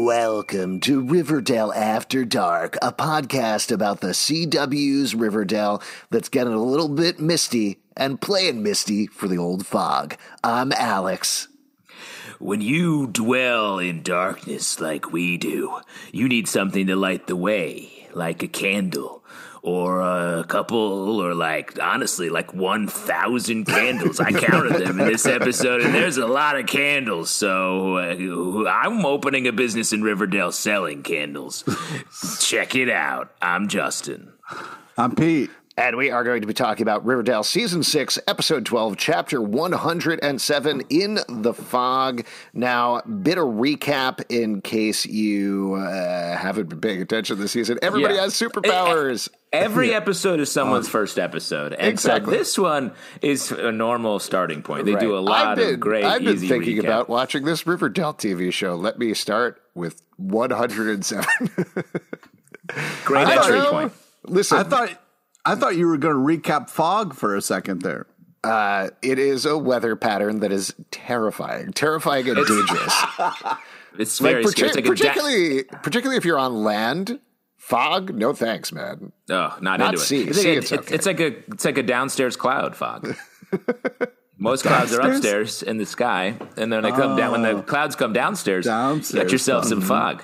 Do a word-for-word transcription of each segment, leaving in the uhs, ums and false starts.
Welcome to Riverdale After Dark, a podcast about the C W's Riverdale that's getting a little bit misty and playing misty for the old fog. I'm Alex. When you dwell in darkness like we do, you need something to light the way, like a candle. Or a couple, or like, honestly, like one thousand candles. I counted them in this episode, and there's a lot of candles. So uh, I'm opening a business in Riverdale selling candles. Check it out. I'm Justin. I'm Pete. And we are going to be talking about Riverdale Season six, Episode twelve, Chapter one hundred seven, In the Fog. Now, bit of recap in case you uh, haven't been paying attention this season. Everybody yeah. has superpowers. Every episode is someone's um, first episode. And exactly. So this one is a normal starting point. They right. do a lot been, of great, I've been easy thinking recap. About watching this Riverdale T V show. Let me start with one hundred seven. Great I entry know. Point. Listen. I thought... I thought you were going to recap fog for a second there. Uh, it is a weather pattern that is terrifying, terrifying and dangerous. It's very like, scary. Partic- it's like particularly, da- particularly if you're on land, fog. No thanks, man. Oh, not, not into sea. It. It's, sea, like a, it's, okay. it's like a it's like a downstairs clouds fog. Most clouds downstairs? Are upstairs in the sky, and then they come oh, down. When the clouds come downstairs, downstairs get yourself fog. Some fog.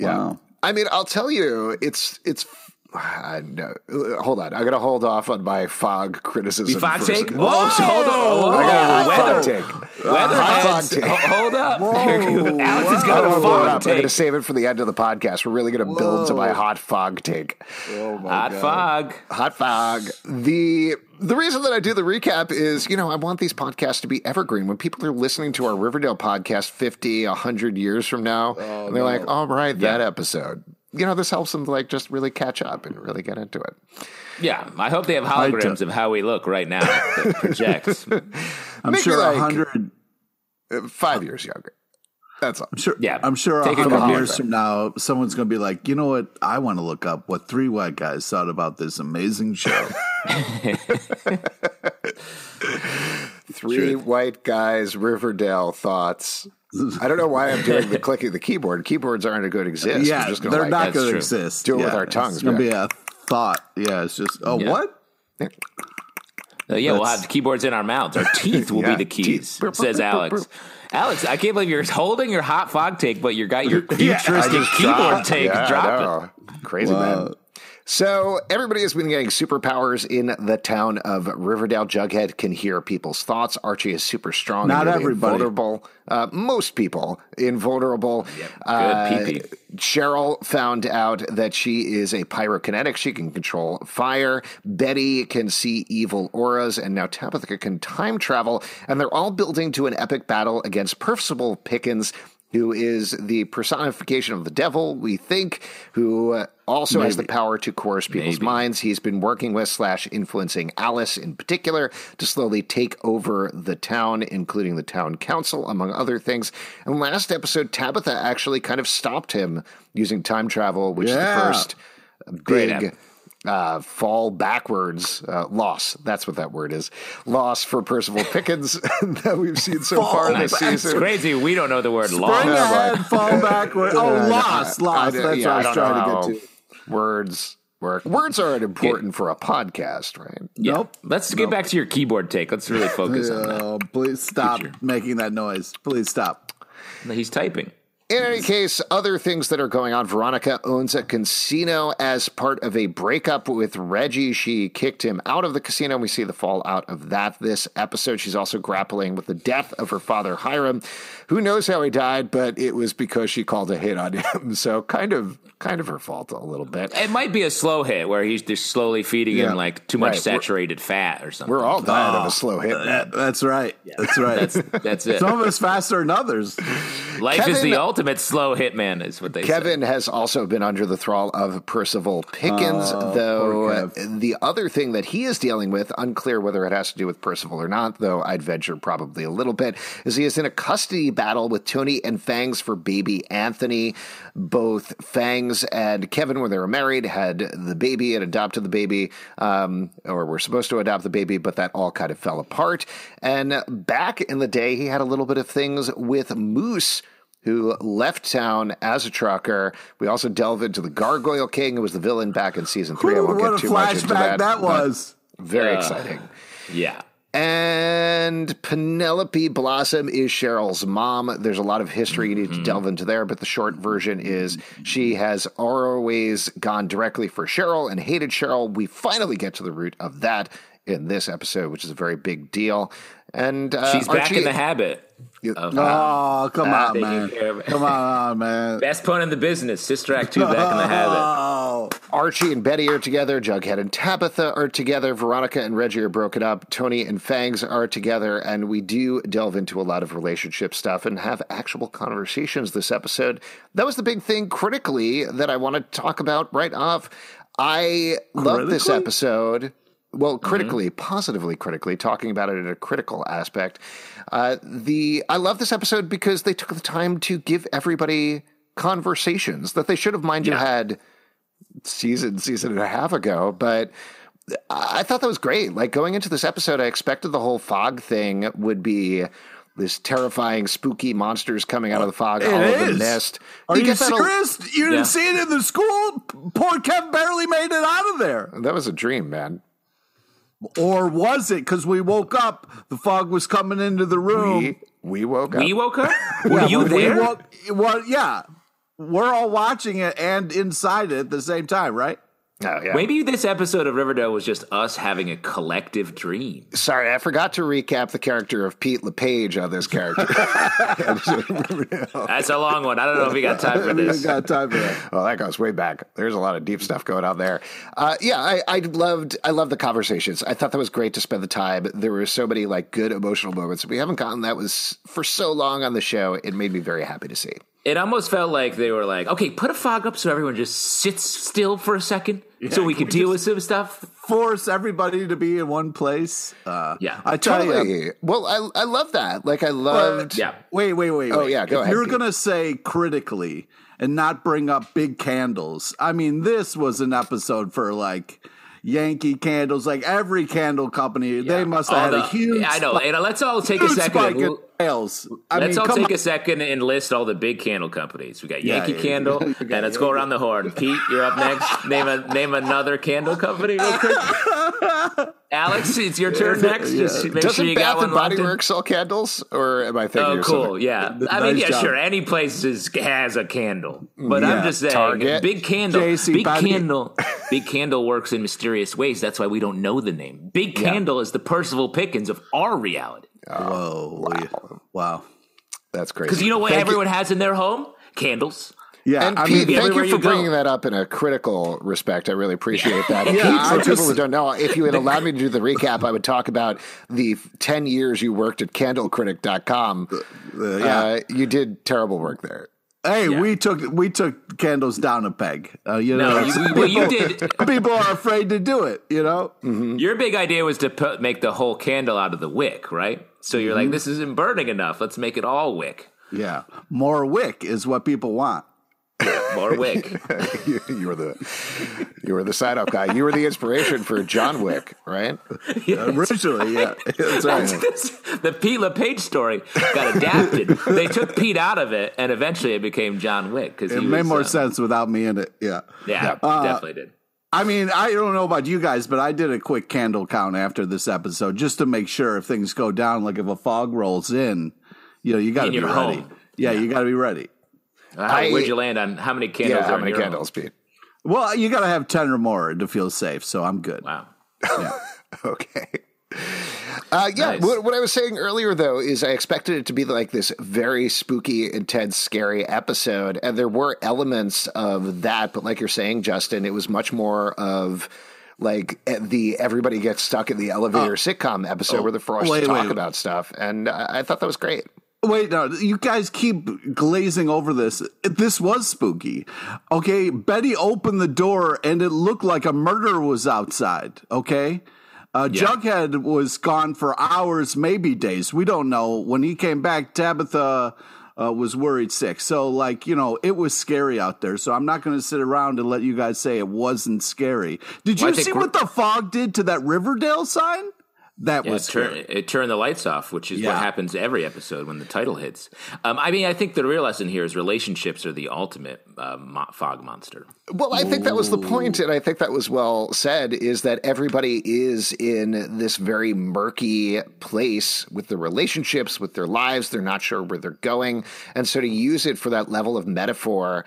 Yeah, wow. I mean, I'll tell you, it's it's. I know. Hold on. I'm going to hold off on my fog criticism. The fog take? Whoa! Oh, hold on. Whoa. I got a fog take. Weather fog take. Hold up. Alex has got a fog take. I'm going to save it for the end of the podcast. We're really going to build to my hot fog take. Oh my hot God. Fog. Hot fog. The... The reason that I do the recap is, you know, I want these podcasts to be evergreen. When people are listening to our Riverdale podcast fifty, one hundred years from now, oh, and they're no. like, all right, yeah. that episode. You know, this helps them, like, just really catch up and really get into it. Yeah. I hope they have holograms of how we look right now that projects. I'm Make sure like one hundred... Five years younger. That's all. I'm sure, yeah. I'm sure one hundred years from now, someone's going to be like, you know what? I want to look up what three white guys thought about this amazing show. Three Truth. White guys, Riverdale thoughts. I don't know why I'm doing the clicking of the keyboard. Keyboards aren't going to exist. Yeah, we're just gonna they're like, not going to exist. Do it yeah, with our tongues. It's going to be a thought. Yeah, it's just, oh, yeah. what? Yeah. Uh, yeah, That's... we'll have the keyboards in our mouths. Our teeth will yeah. be the keys, teeth. Says Alex. Alex, I can't believe you're holding your hot fog take, but you got your futuristic yeah, keyboard dropped. Take yeah, dropping. Crazy, Whoa. Man. So everybody has been getting superpowers in the town of Riverdale. Jughead can hear people's thoughts. Archie is super strong. Not and really everybody. Vulnerable. Uh, most people invulnerable. Yep. Uh, Good pee-pee. Cheryl found out that she is a pyrokinetic. She can control fire. Betty can see evil auras. And now Tabitha can time travel. And they're all building to an epic battle against Percival Pickens, who is the personification of the devil, we think, who uh, also Maybe. Has the power to coerce people's Maybe. Minds. He's been working with slash influencing Alice in particular to slowly take over the town, including the town council, among other things. And last episode, Tabitha actually kind of stopped him using time travel, which yeah. is the first big... Uh, fall backwards uh, loss. That's what that word is. Loss for Percival Pickens that we've seen so fall far this back. Season. It's crazy. We don't know the word Spring loss. Spring ahead, fall backwards. Oh, uh, loss, loss. I, I, That's yeah, what I was I trying to get to. Words work. Words aren't important get, for a podcast, right? Yeah. Nope. Let's nope. get back to your keyboard take. Let's really focus yeah, on that. Please stop Future. Making that noise. Please stop. He's typing. In any case, other things that are going on, Veronica owns a casino as part of a breakup with Reggie. She kicked him out of the casino. We see the fallout of that this episode. She's also grappling with the death of her father, Hiram. Who knows how he died, but it was because she called a hit on him. So kind of kind of her fault a little bit. It might be a slow hit where he's just slowly feeding yeah. him like too much right. saturated we're, fat or something. We're all dying oh, of a slow hit. That, that's right. Yeah. That's right. that's, that's it. Some of us faster than others. Life Kevin, is the ultimate. Ultimate slow hitman is what they say. Kevin has also been under the thrall of Percival Pickens, oh, though the other thing that he is dealing with, unclear whether it has to do with Percival or not, though I'd venture probably a little bit, is he is in a custody battle with Toni and Fangs for baby Anthony. Both Fangs and Kevin, when they were married, had the baby and adopted the baby, um, or were supposed to adopt the baby, but that all kind of fell apart. And back in the day, he had a little bit of things with Moose, who left town as a trucker. We also delve into the Gargoyle King, who was the villain back in season three. Ooh, I won't get too much into that. What a flashback that was. Very uh, exciting. Yeah. And Penelope Blossom is Cheryl's mom. There's a lot of history you need mm-hmm. to delve into there, but the short version is she has always gone directly for Cheryl and hated Cheryl. We finally get to the root of that in this episode, which is a very big deal. And uh, she's Archie, back in the habit. You, oh, oh, come uh, on, man. Come on, man. Best pun in the business. Sister Act two, back in the habit. Archie and Betty are together. Jughead and Tabitha are together. Veronica and Reggie are broken up. Toni and Fangs are together. And we do delve into a lot of relationship stuff and have actual conversations this episode. That was the big thing critically that I want to talk about right off. I love this episode. Well, critically, mm-hmm. positively critically, talking about it in a critical aspect. Uh, the I love this episode because they took the time to give everybody conversations that they should have, mind yeah. you, had season, season and a half ago. But I thought that was great. Like, going into this episode, I expected the whole fog thing would be this terrifying, spooky monsters coming out of the fog, it all is. over the nest. Are you, you serious? Al- you didn't yeah. see it in the school? Poor Kev barely made it out of there. That was a dream, man. Or was it? Because we woke up, the fog was coming into the room. We, we woke up. We woke up? Were yeah, you we there? Woke, well, yeah. We're all watching it and inside it at the same time, right? Oh, yeah. Maybe this episode of Riverdale was just us having a collective dream. Sorry, I forgot to recap the character of Pete LePage on this character. That's a long one. I don't know if we got time for this. We got time for that. Well, that goes way back. There's a lot of deep stuff going on there. Uh, yeah, I, I loved I loved the conversations. I thought that was great to spend the time. There were so many like good emotional moments. We haven't gotten that was for so long on the show. It made me very happy to see. It almost felt like they were like, okay, put a fog up so everyone just sits still for a second yeah, so we can, can we deal with some stuff. Force everybody to be in one place. Uh, yeah. I tell totally. you. Well, I I love that. Like, I loved. But, yeah. Wait, wait, wait. Oh, wait. yeah. Go if ahead. You're going to say critically and not bring up big candles. I mean, this was an episode for like Yankee candles, like every candle company, yeah. they must have all had the, a huge. I know. And let's all take a second. And, in sales. I let's mean, all take on. a second and list all the big candle companies. We got Yankee yeah, yeah, Candle, yeah, and let's go around the horn. Pete, you're up next. name a name another candle company real quick. Alex, it's your turn next. Yeah. Just make Doesn't sure you Bath got one. Doesn't Bath and Body Works sell candles, or am I thinking? Oh, cool. Something? Yeah, the, the I nice mean, yeah, job. sure. Any place is, has a candle, but yeah. I'm just saying, Target, big candle, J C big Body. candle, big candle works in mysterious ways. That's why we don't know the name. Big yeah. Candle is the Percival Pickens of our reality. Oh, whoa! Wow, wow. That's crazy. Because you know what thank everyone you. has in their home? Candles. Yeah, and I Pete, mean, thank you for you bringing that up in a critical respect. I really appreciate that. And yeah, Pete, for people who don't know, if you had allowed me to do the recap, I would talk about the ten years you worked at candle critic dot com. Uh, yeah. uh, you did terrible work there. Hey, yeah. we took we took candles down a peg. Uh, you know, no, you, people, well, you did. People are afraid to do it. You know, mm-hmm. your big idea was to put, make the whole candle out of the wick, right? So you're mm-hmm. like, this isn't burning enough. Let's make it all wick. Yeah, more wick is what people want. Yeah, more Wick. you, you were the you were the sign up guy. You were the inspiration for John Wick, right? Yes. Originally, yeah. That's right. That's, the Pete LePage story got adapted. They took Pete out of it, and eventually it became John Wick. It he made was, more um, sense without me in it. Yeah, yeah, uh, definitely did. I mean, I don't know about you guys, but I did a quick candle count after this episode just to make sure if things go down, like if a fog rolls in, you know, you got to be ready. Yeah, yeah, you got to be ready. How, where'd you land on how many candles? Yeah, how many candles, own? Pete? Well, you got to have ten or more to feel safe, so I'm good. Wow. Yeah. Okay. Uh, yeah, nice. what, what I was saying earlier, though, is I expected it to be like this very spooky, intense, scary episode, and there were elements of that, but like you're saying, Justin, it was much more of like the everybody gets stuck in the elevator oh. sitcom episode oh. where they're forced wait, to talk wait. about stuff, and I, I thought that was great. Wait, no, you guys keep glazing over this. This was spooky. Okay, Betty opened the door, and it looked like a murder was outside, okay? Uh, yeah. Jughead was gone for hours, maybe days. We don't know. When he came back, Tabitha uh, was worried sick. So, like, you know, it was scary out there. So I'm not going to sit around and let you guys say it wasn't scary. Did well, you see what the fog did to that Riverdale sign? That yeah, was it, tur- it turned the lights off, which is yeah. what happens every episode when the title hits. Um, I mean, I think the real lesson here is relationships are the ultimate uh, mo- fog monster. Well, I think Ooh. that was the point, and I think that was well said, is that everybody is in this very murky place with their relationships, with their lives. They're not sure where they're going. And so to use it for that level of metaphor,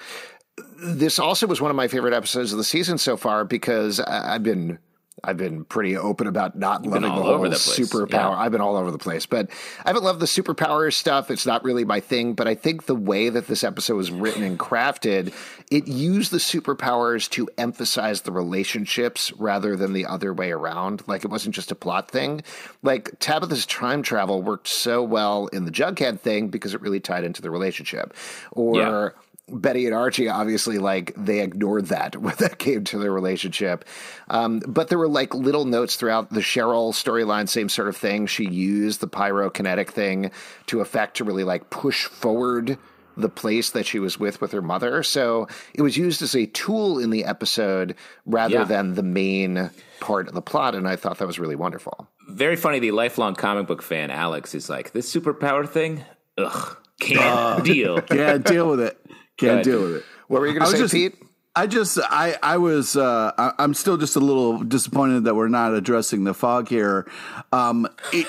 this also was one of my favorite episodes of the season so far, because I- I've been... I've been pretty open about not You've loving the whole the superpower. Yeah. I've been all over the place, but I haven't loved the superpower stuff. It's not really my thing, but I think the way that this episode was written and crafted, it used the superpowers to emphasize the relationships rather than the other way around. Like, it wasn't just a plot thing. Like, Tabitha's time travel worked so well in the Jughead thing because it really tied into the relationship. Or... Yeah. Betty and Archie, obviously, like, they ignored that when that came to their relationship. Um, but there were, like, little notes throughout the Cheryl storyline, same sort of thing. She used the pyrokinetic thing to affect to really, like, push forward the place that she was with with her mother. So it was used as a tool in the episode rather yeah. than the main part of the plot, and I thought that was really wonderful. Very funny, the lifelong comic book fan, Alex, is like, this superpower thing? Ugh. Can't uh, deal. Yeah, deal with it. Can't deal with it. What were you going to say, just, Pete? I just, I, I was, uh, I, I'm still just a little disappointed that we're not addressing the fog here. Um, it,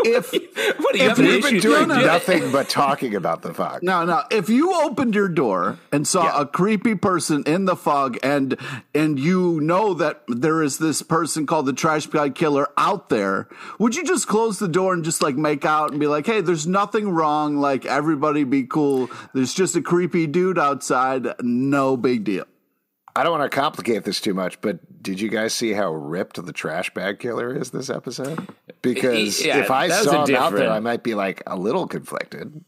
if what do you if we've been doing no, no, nothing no. but talking about the fog. No, no. If you opened your door and saw yeah. a creepy person in the fog, and and you know that there is this person called the Trash Guy Killer out there, would you just close the door and just like make out and be like, hey, there's nothing wrong. Like, everybody be cool. There's just a creepy dude outside. No big deal. I don't want to complicate this too much, but did you guys see how ripped the trash bag killer is this episode? Because yeah, if I saw him different... out there, I might be like a little conflicted.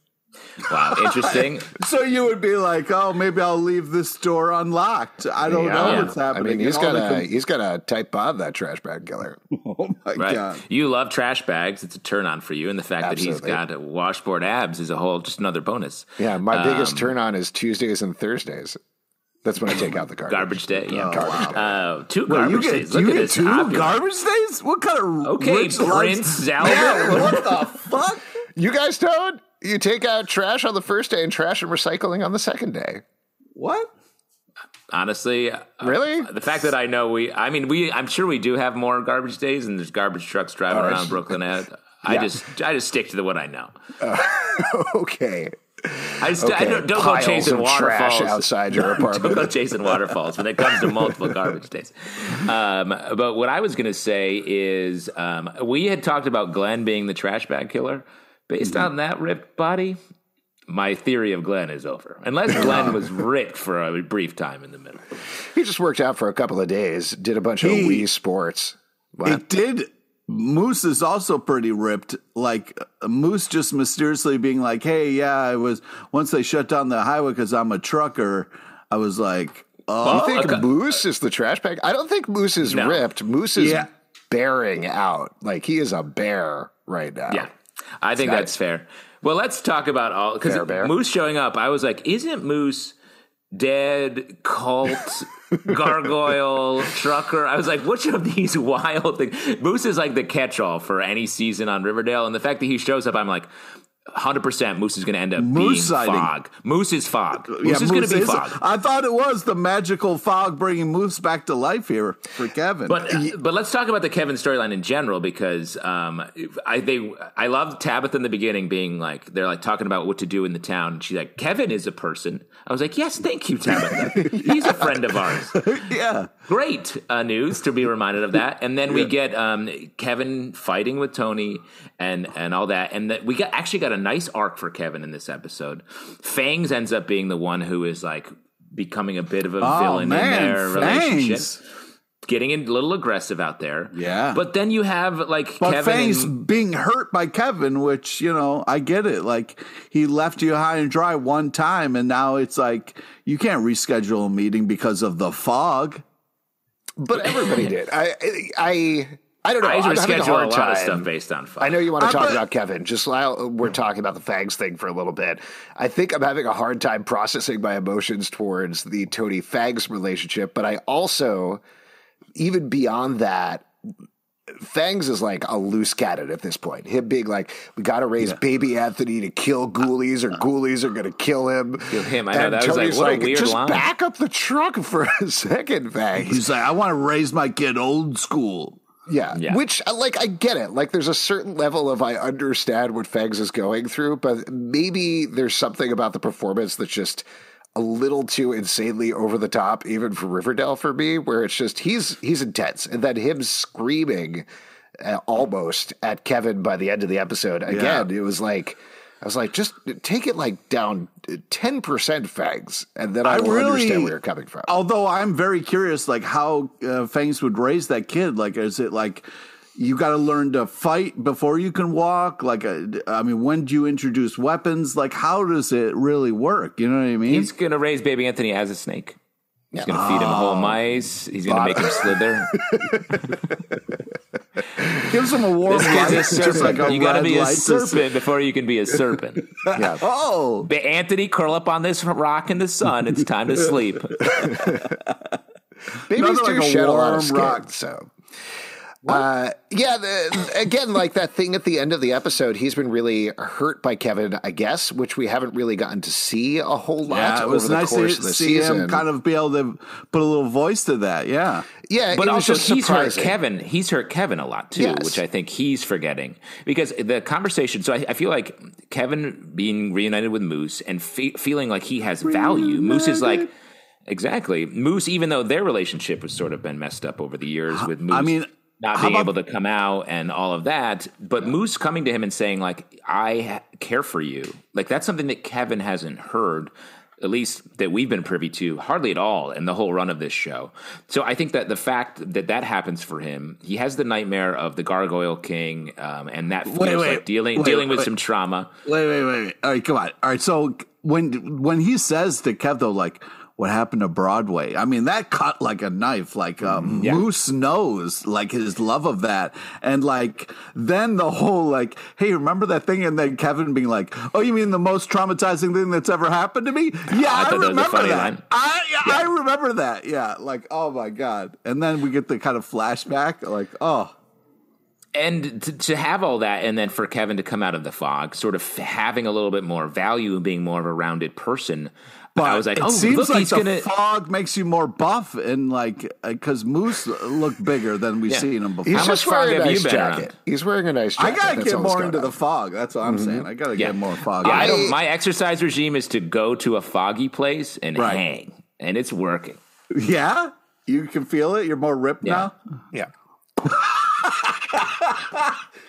Wow, interesting. So you would be like, oh, maybe I'll leave this door unlocked. I don't yeah. know yeah. what's happening. I mean, he's got a com- he's got a tight bod, that trash bag killer. Oh my right. God. You love trash bags. It's a turn on for you. And the fact Absolutely. that he's got washboard abs is a whole, just another bonus. Yeah, my um, biggest turn on is Tuesdays and Thursdays. That's when I take out the garbage. Garbage day, yeah. Oh, garbage wow. day. Uh, two well, garbage you get, days. Look you at get this. Two popular. garbage days? What kind of okay, Prince Albert? What the fuck? You guys don't? You take out trash on the first day and trash and recycling on the second day. What? Honestly, really, uh, the fact that I know we—I mean, we—I'm sure we do have more garbage days, and there's garbage trucks driving Ours. around Brooklyn. Ed. I yeah. just, I just stick to the what I know. Uh, okay. I, just, okay. I don't, don't go chasing waterfalls outside your apartment. Don't go chasing waterfalls when it comes to multiple garbage days. Um, but what I was going to say is um, we had talked about Glenn being the trash bag killer. Based mm-hmm. on that ripped body, my theory of Glenn is over. Unless Glenn was ripped for a brief time in the middle. He just worked out for a couple of days, did a bunch he, of Wii sports. What? It did. Moose is also pretty ripped. Like, Moose just mysteriously being like, hey, yeah, I was, once they shut down the highway because I'm a trucker, I was like, oh. You think okay. Moose is the trash bag? I don't think Moose is no. ripped. Moose is yeah. bearing out. Like, he is a bear right now. Yeah, I it's think nice. that's fair. Well, let's talk about all, because Moose showing up, I was like, isn't Moose dead, cult, gargoyle, trucker? I was like, which of these wild things? Moose is like the catch-all for any season on Riverdale, and the fact that he shows up, I'm like, one hundred percent Moose is going to end up Moose being sighting. Fog. Moose is fog. Moose yeah, is going to be is fog. A, I thought it was the magical fog bringing Moose back to life here for Kevin. But uh, but let's talk about the Kevin storyline in general, because um, I they I love Tabitha in the beginning being like, they're like talking about what to do in the town. And she's like, Kevin is a person. I was like, yes, thank you, Tabitha. yeah. He's a friend of ours. yeah. Great uh, news to be reminded of that. And then yeah. we get um, Kevin fighting with Toni and, and all that. And that we got actually got a nice arc for Kevin in this episode. Fangs ends up being the one who is like becoming a bit of a oh, villain man, in their Fangs. relationship, getting a little aggressive out there. Yeah. But then you have like but Kevin Fangs and, being hurt by Kevin, which, you know, I get it. Like, he left you high and dry one time, and now it's like you can't reschedule a meeting because of the fog. But everybody did. I I. I don't know. I schedule a lot time. of stuff based on fun. I know you want to I talk bet. about Kevin. Just while we're talking about the Fangs thing for a little bit, I think I'm having a hard time processing my emotions towards the Toni Fangs relationship. But I also, even beyond that, Fangs is like a loose cannon at this point. Him being like, we got to raise yeah. baby Anthony to kill ghoulies, or ghoulies are going to kill him. Kill him. I know. And that Tony's was like, what a weird just line. Back up the truck for a second, Fangs. He's like, I want to raise my kid old school. Yeah. yeah, which, like, I get it. Like, there's a certain level of I understand what Fangs is going through, but maybe there's something about the performance that's just a little too insanely over the top, even for Riverdale for me, where it's just he's he's intense. And then him screaming uh, almost at Kevin by the end of the episode. Again, yeah. it was like, I was like, just take it like down ten percent, Fangs, and then I, I will really, understand where you're coming from. Although I'm very curious, like, how uh, Fangs would raise that kid. Like, is it like you got to learn to fight before you can walk? Like, uh, I mean, when do you introduce weapons? Like, how does it really work? You know what I mean? He's going to raise baby Anthony as a snake. He's going to oh, feed him whole mice. He's going to make him slither. Gives him a warm light. A just like a you got to be a serpent to... before you can be a serpent. Yeah. Oh. But Anthony, curl up on this rock in the sun. It's time to sleep. Babies do shed a lot of skin, rock. So. Uh, yeah, the, again, like that thing at the end of the episode, he's been really hurt by Kevin, I guess, which we haven't really gotten to see a whole lot yeah, over the nice course of the season. It was nice to see him kind of be able to put a little voice to that, yeah. Yeah, but also he's surprising. hurt Kevin. He's hurt Kevin a lot, too, yes. which I think he's forgetting. Because the conversation, so I, I feel like Kevin being reunited with Moose and fe- feeling like he has reunited. value. Moose is like... Exactly. Moose, even though their relationship has sort of been messed up over the years with Moose. I mean... Not being about, able to come out and all of that. But yeah. Moose coming to him and saying, like, I ha- care for you. Like, that's something that Kevin hasn't heard, at least that we've been privy to, hardly at all in the whole run of this show. So I think that the fact that that happens for him, he has the nightmare of the Gargoyle King um, and that feels wait, wait, like dealing, wait, dealing with wait, some trauma. Wait, wait, wait, wait. All right, come on. All right, so when, when he says to Kev, though, like, what happened to Broadway? I mean, that cut like a knife, like um, yeah. Moose knows, like his love of that. And like, then the whole like, hey, remember that thing? And then Kevin being like, oh, you mean the most traumatizing thing that's ever happened to me? Yeah, I, I remember that. I, yeah. I remember that. Yeah. Like, oh my God. And then we get the kind of flashback like, oh. And to, to have all that, and then for Kevin to come out of the fog, sort of having a little bit more value and being more of a rounded person. But I was like, it oh, seems look, like he's the gonna... fog makes you more buff, and like because Moose looked bigger than we've yeah. seen him before. He's How much fog have nice you been around? He's wearing a nice jacket. I gotta That's get more into on. the fog. That's what I'm mm-hmm. saying. I gotta yeah. get more fog. Yeah, I don't. My exercise regime is to go to a foggy place and right. hang, and it's working. Yeah, you can feel it. You're more ripped yeah. now. Yeah.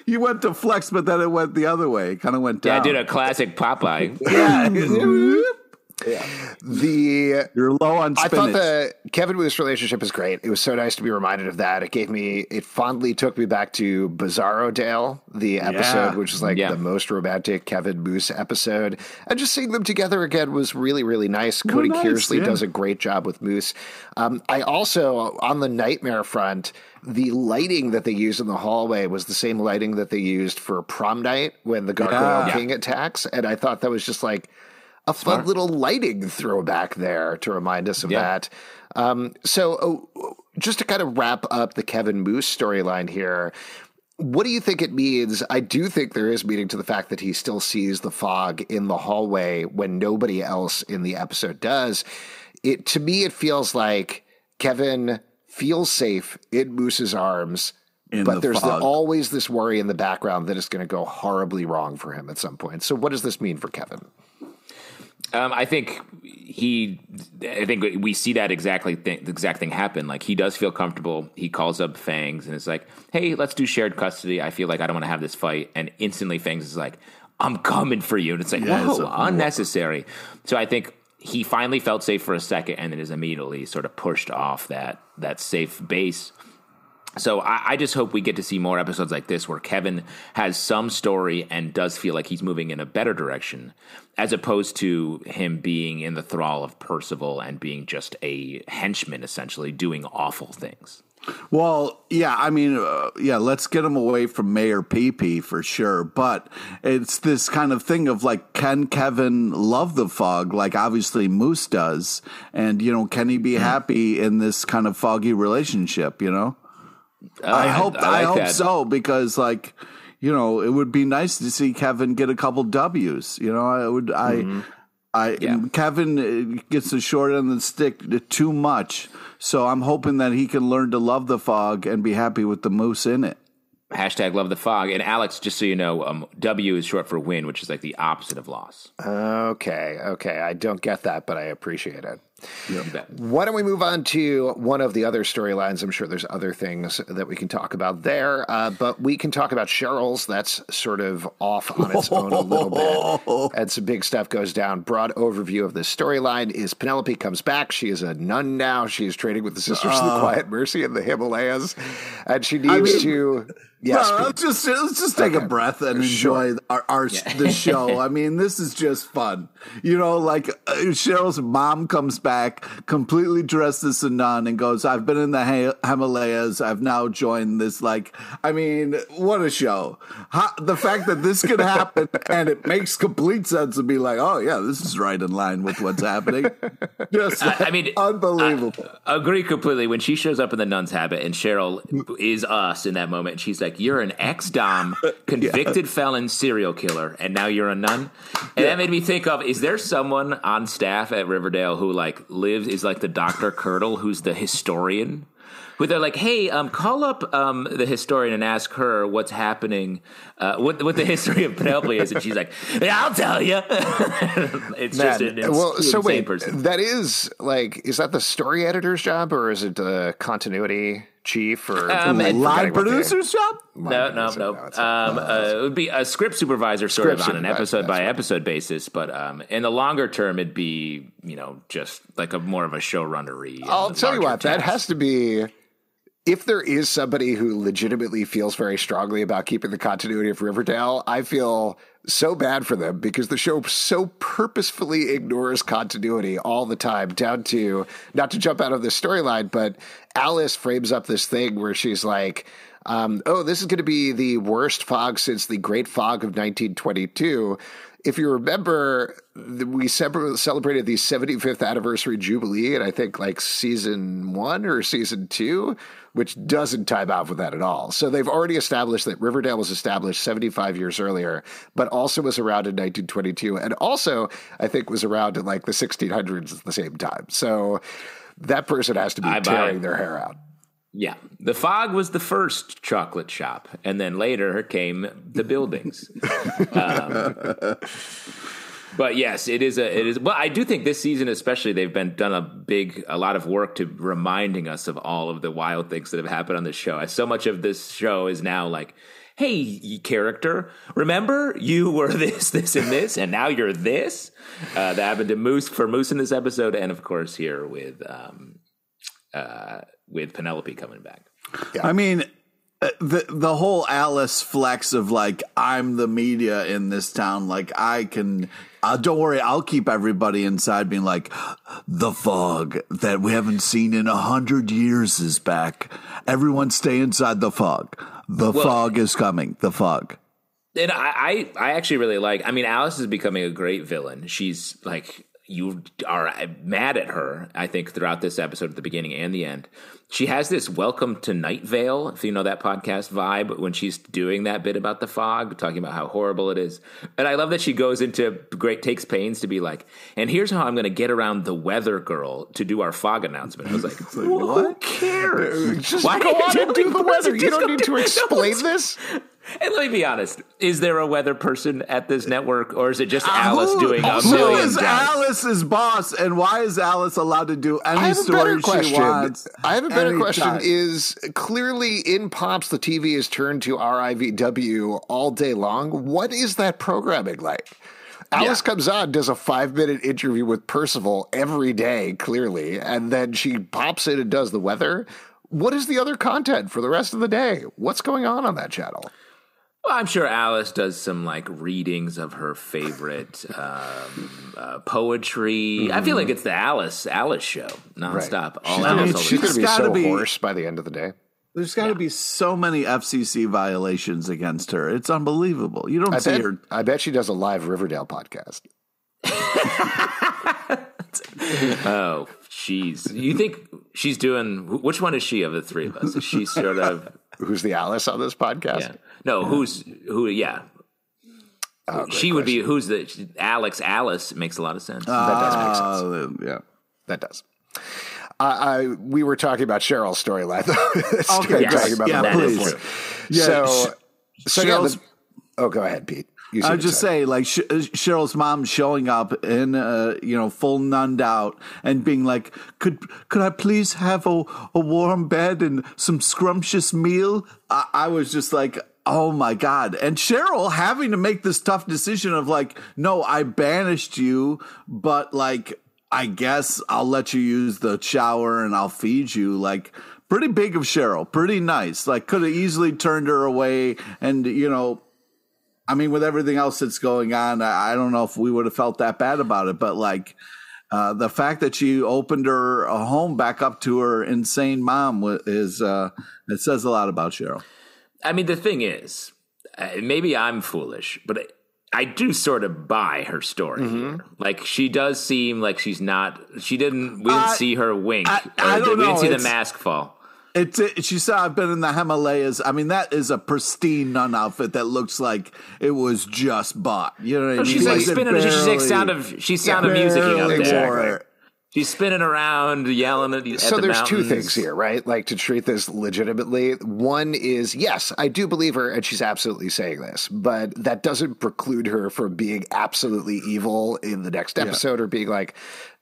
You went to flex, but then it went the other way. It kind of went down. Yeah, I did a classic Popeye. yeah. Yeah. The You're low on spinach. I thought the Kevin Moose relationship is great. It was so nice to be reminded of that. It gave me it fondly took me back to Bizarro Dale, the episode, yeah. which is like yeah. the most romantic Kevin Moose episode. And just seeing them together again was really, really nice. Well, Cody nice, Kearsley yeah. does a great job with Moose. Um, I also on the nightmare front, the lighting that they used in the hallway was the same lighting that they used for prom night when the Gargoyle yeah. King yeah. attacks. And I thought that was just like a fun little lighting throwback there to remind us of yeah. that. Um, so uh, just to kind of wrap up the Kevin Moose storyline here, What do you think it means? I do think there is meaning to the fact that he still sees the fog in the hallway when nobody else in the episode does. It, to me, it feels like Kevin feels safe in Moose's arms, in but the there's the, always this worry in the background that it's going to go horribly wrong for him at some point. So what does this mean for Kevin? Um, I think he, I think we see that exactly th- the exact thing happen. Like, he does feel comfortable. He calls up Fangs and is like, "Hey, let's do shared custody. I feel like I don't want to have this fight." And instantly Fangs is like, "I'm coming for you." And it's like, yeah, whoa, it's a- unnecessary. So I think he finally felt safe for a second, and then is immediately sort of pushed off that, that safe base. So I, I just hope we get to see more episodes like this where Kevin has some story and does feel like he's moving in a better direction, as opposed to him being in the thrall of Percival and being just a henchman, essentially, doing awful things. Well, yeah, I mean, uh, yeah, let's get him away from Mayor P P for sure. But it's this kind of thing of like, can Kevin love the fog? Like, obviously Moose does. And, you know, can he be happy in this kind of foggy relationship, you know? Uh, I hope I, like I hope that. so, because, like, you know, it would be nice to see Kevin get a couple W's. You know, I would mm-hmm. I I yeah. Kevin gets the short end of the stick too much. So I'm hoping that he can learn to love the fog and be happy with the Moose in it. Hashtag love the fog. And Alex, just so you know, um, W is short for win, which is like the opposite of loss. Okay, okay. I don't get that, but I appreciate it. Yeah. Why don't we move on to one of the other storylines? I'm sure there's other things that we can talk about there, uh, but we can talk about Cheryl's. That's sort of off on its own a little bit. And some big stuff goes down. Broad overview of this storyline is Penelope comes back. She is a nun now. She is training with the Sisters uh, of the Quiet Mercy in the Himalayas. And she needs I mean, to... Yes, no, let's just, let's just take okay. a breath and sure. enjoy our, our yeah. the show. I mean, this is just fun. You know, like, uh, Cheryl's mom comes back. Back, completely dressed as a nun, and goes, "I've been in the H- Himalayas. I've now joined this." Like, I mean, what a show! How, the fact that this could happen and it makes complete sense to be like, "Oh yeah, this is right in line with what's happening." Just, like, I, I mean, unbelievable. I, I agree completely. When she shows up in the nun's habit, and Cheryl is us in that moment, and she's like, "You're an ex-dom, convicted yeah. felon, serial killer, and now you're a nun." And yeah. that made me think of: is there someone on staff at Riverdale who, like, lives is like the Doctor Curdle, who's the historian, where they're like, "Hey, um, call up um the historian and ask her what's happening, uh, what what the history of Penelope is," and she's like, "Yeah, I'll tell you." It's Man, just an, it's well, so wait, person. That is like, is that the story editor's job, or is it the continuity chief, or um, line producer's job? No, no, no. no um, no, uh, it would be a script supervisor, sort script of on an episode by right. episode basis, but um, in the longer term, it'd be, you know, just like a more of a showrunnery. I'll tell you what, task. that has to be. If there is somebody who legitimately feels very strongly about keeping the continuity of Riverdale, I feel so bad for them, because the show so purposefully ignores continuity all the time, down to, not to jump out of the storyline, but Alice frames up this thing where she's like, um, oh, this is going to be the worst fog since the Great Fog of nineteen twenty-two. If you remember, we celebrated the seventy-fifth anniversary Jubilee, and I think like season one or season two, which doesn't time out with that at all. So they've already established that Riverdale was established seventy-five years earlier, but also was around in nineteen twenty-two, and also I think was around in like the sixteen hundreds at the same time. So that person has to be I tearing buy. their hair out. Yeah. The fog was the first chocolate shop, and then later came the buildings. um, but yes, it is a, it is, well, I do think this season especially, they've been done a big, a lot of work to reminding us of all of the wild things that have happened on this show. So much of this show is now like, hey, you character, remember you were this, this, and this, and now you're this. Uh, that happened to Moose for Moose in this episode. And of course here with, um, uh, with Penelope coming back. Yeah. I mean, the the whole Alice flex of like, I'm the media in this town. Like, I can, uh, don't worry, I'll keep everybody inside, being like, the fog that we haven't seen in a hundred years is back. Everyone stay inside the fog. The well, fog is coming. The fog. And I, I, I actually really like, I mean, Alice is becoming a great villain. She's like, you are mad at her, I think, throughout this episode at the beginning and the end. She has this Welcome to Night Vale, if you know that podcast, vibe when she's doing that bit about the fog, talking about how horrible it is. And I love that she goes into great, takes pains to be like, and here's how I'm going to get around the weather girl to do our fog announcement. I was like, like well, what? Who cares? Just Why go on and do the weather. You don't need to explain no, this. And let me be honest, is there a weather person at this network, or is it just uh, Alice who, doing a million Who is jobs? Alice's boss, and why is Alice allowed to do any story she wants? I have a better question. Time. Is clearly in Pops, the T V is turned to R I V W all day long. What is that programming like? Alice yeah. comes on, does a five-minute interview with Percival every day, clearly, and then she pops in and does the weather. What is the other content for the rest of the day? What's going on on that channel? Well, I'm sure Alice does some, like, readings of her favorite um, uh, poetry. Mm-hmm. I feel like it's the Alice Alice show nonstop. Right. All Alice, all she's going to be so be, hoarse by the end of the day. There's got to yeah. be so many F C C violations against her. It's unbelievable. You don't I see bet, her. I bet she does a live Riverdale podcast. Oh, jeez. You think she's doing – which one is she of the three of us? Is she sort of – Who's the Alice on this podcast? Yeah. No, who's who? Yeah, oh, she would question. be. Who's the she, Alex? Alice makes a lot of sense. Uh, that does make sense. Yeah, that does. Uh, I we were talking about Cheryl's storyline. okay, yes. talking about yeah, that please. Yeah. So, so yeah, the, oh, go ahead, Pete. I would just say, like, Sh- Cheryl's mom showing up in, uh, you know, full nunned out and being like, could could I please have a, a warm bed and some scrumptious meal? I-, I was just like, oh, my God. And Cheryl having to make this tough decision of, like, no, I banished you, but, like, I guess I'll let you use the shower and I'll feed you, like... Pretty big of Cheryl. Pretty nice. Like, could have easily turned her away and, you know... I mean, with everything else that's going on, I don't know if we would have felt that bad about it. But, like, uh, the fact that she opened her a home back up to her insane mom is uh, – it says a lot about Cheryl. I mean, the thing is, maybe I'm foolish, but I do sort of buy her story. Mm-hmm. Here. Like, she does seem like she's not – she didn't – we didn't uh, see her wink. I, I don't we know. didn't see it's, the mask fall. It's it, she said, I've been in the Himalayas. I mean, that is a pristine nun outfit that looks like it was just bought. You know what I mean? She's like, like spinning. Barely, she's like sound of she's sound yeah, of music out exactly. there. She's spinning around, yelling at, at so the mountains. So there's two things here, right? Like, to treat this legitimately. One is, yes, I do believe her, and she's absolutely saying this. But that doesn't preclude her from being absolutely evil in the next episode yeah. or being like,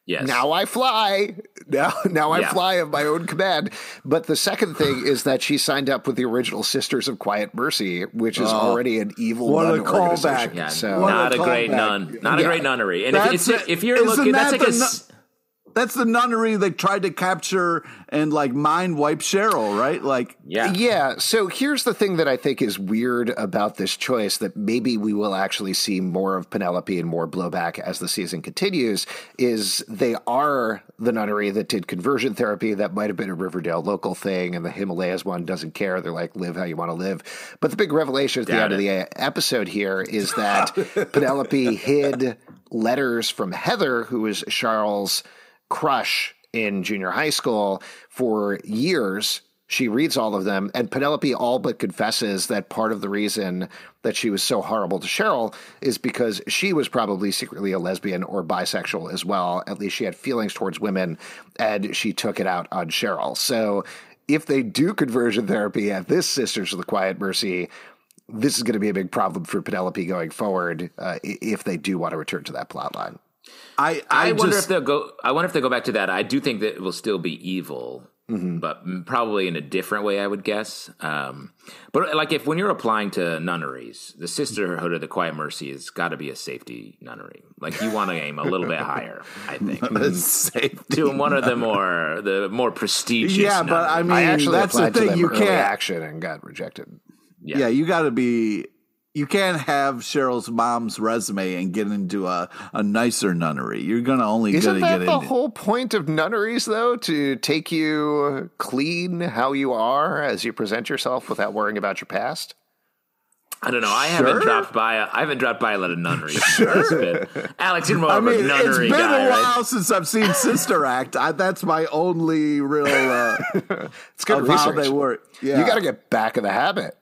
Yes. Now I fly. Now, now I yeah. fly of my own command. But the second thing is that she signed up with the original Sisters of Quiet Mercy, which is uh, already an evil nun organization. Yeah, so, not a, a great nun. Not yeah. a great nunnery. And if, it's, a, if you're looking, that that's like a... Nu- That's the nunnery they tried to capture and, like, mind wipe Cheryl, right? Like, yeah. Yeah. So here's the thing that I think is weird about this choice that maybe we will actually see more of Penelope and more blowback as the season continues is they are the nunnery that did conversion therapy. That might have been a Riverdale local thing, and the Himalayas one doesn't care. They're like, live how you want to live. But the big revelation at the Doubt end it. of the episode here is that Penelope hid letters from Heather, who is Charles' crush in junior high school for years. She reads all of them, and Penelope all but confesses that part of the reason that she was so horrible to Cheryl is because she was probably secretly a lesbian or bisexual as well. At least she had feelings towards women, and she took it out on Cheryl. So if they do conversion therapy at this Sisters of the Quiet Mercy, this is going to be a big problem for Penelope going forward uh, if they do want to return to that plot line. I, I, I wonder just, if they'll go. I wonder if they go back to that. I do think that it will still be evil, mm-hmm. but probably in a different way, I would guess. Um, but like, if when you're applying to nunneries, the Sisterhood of the Quiet Mercy has got to be a safety nunnery. Like, you want to aim a little bit higher, I think. A safety to one nunnery. of the more the more prestigious. Yeah, nunnery. But I mean, I actually that's the thing. You can't action and got rejected. Yeah, yeah you got to be. You can't have Cheryl's mom's resume and get into a, a nicer nunnery. You're going to only get into... Isn't that the whole point of nunneries, though? To take you clean how you are as you present yourself without worrying about your past? I don't know. I sure? haven't dropped by. A, I haven't dropped by a lot of nunneries. Sure. Alex, you're more I of mean, a nunnery guy. It's been guy, a while right? since I've seen Sister Act. I, that's my only real. Uh, it's good of research. How they work. Yeah. You got to get back in the habit.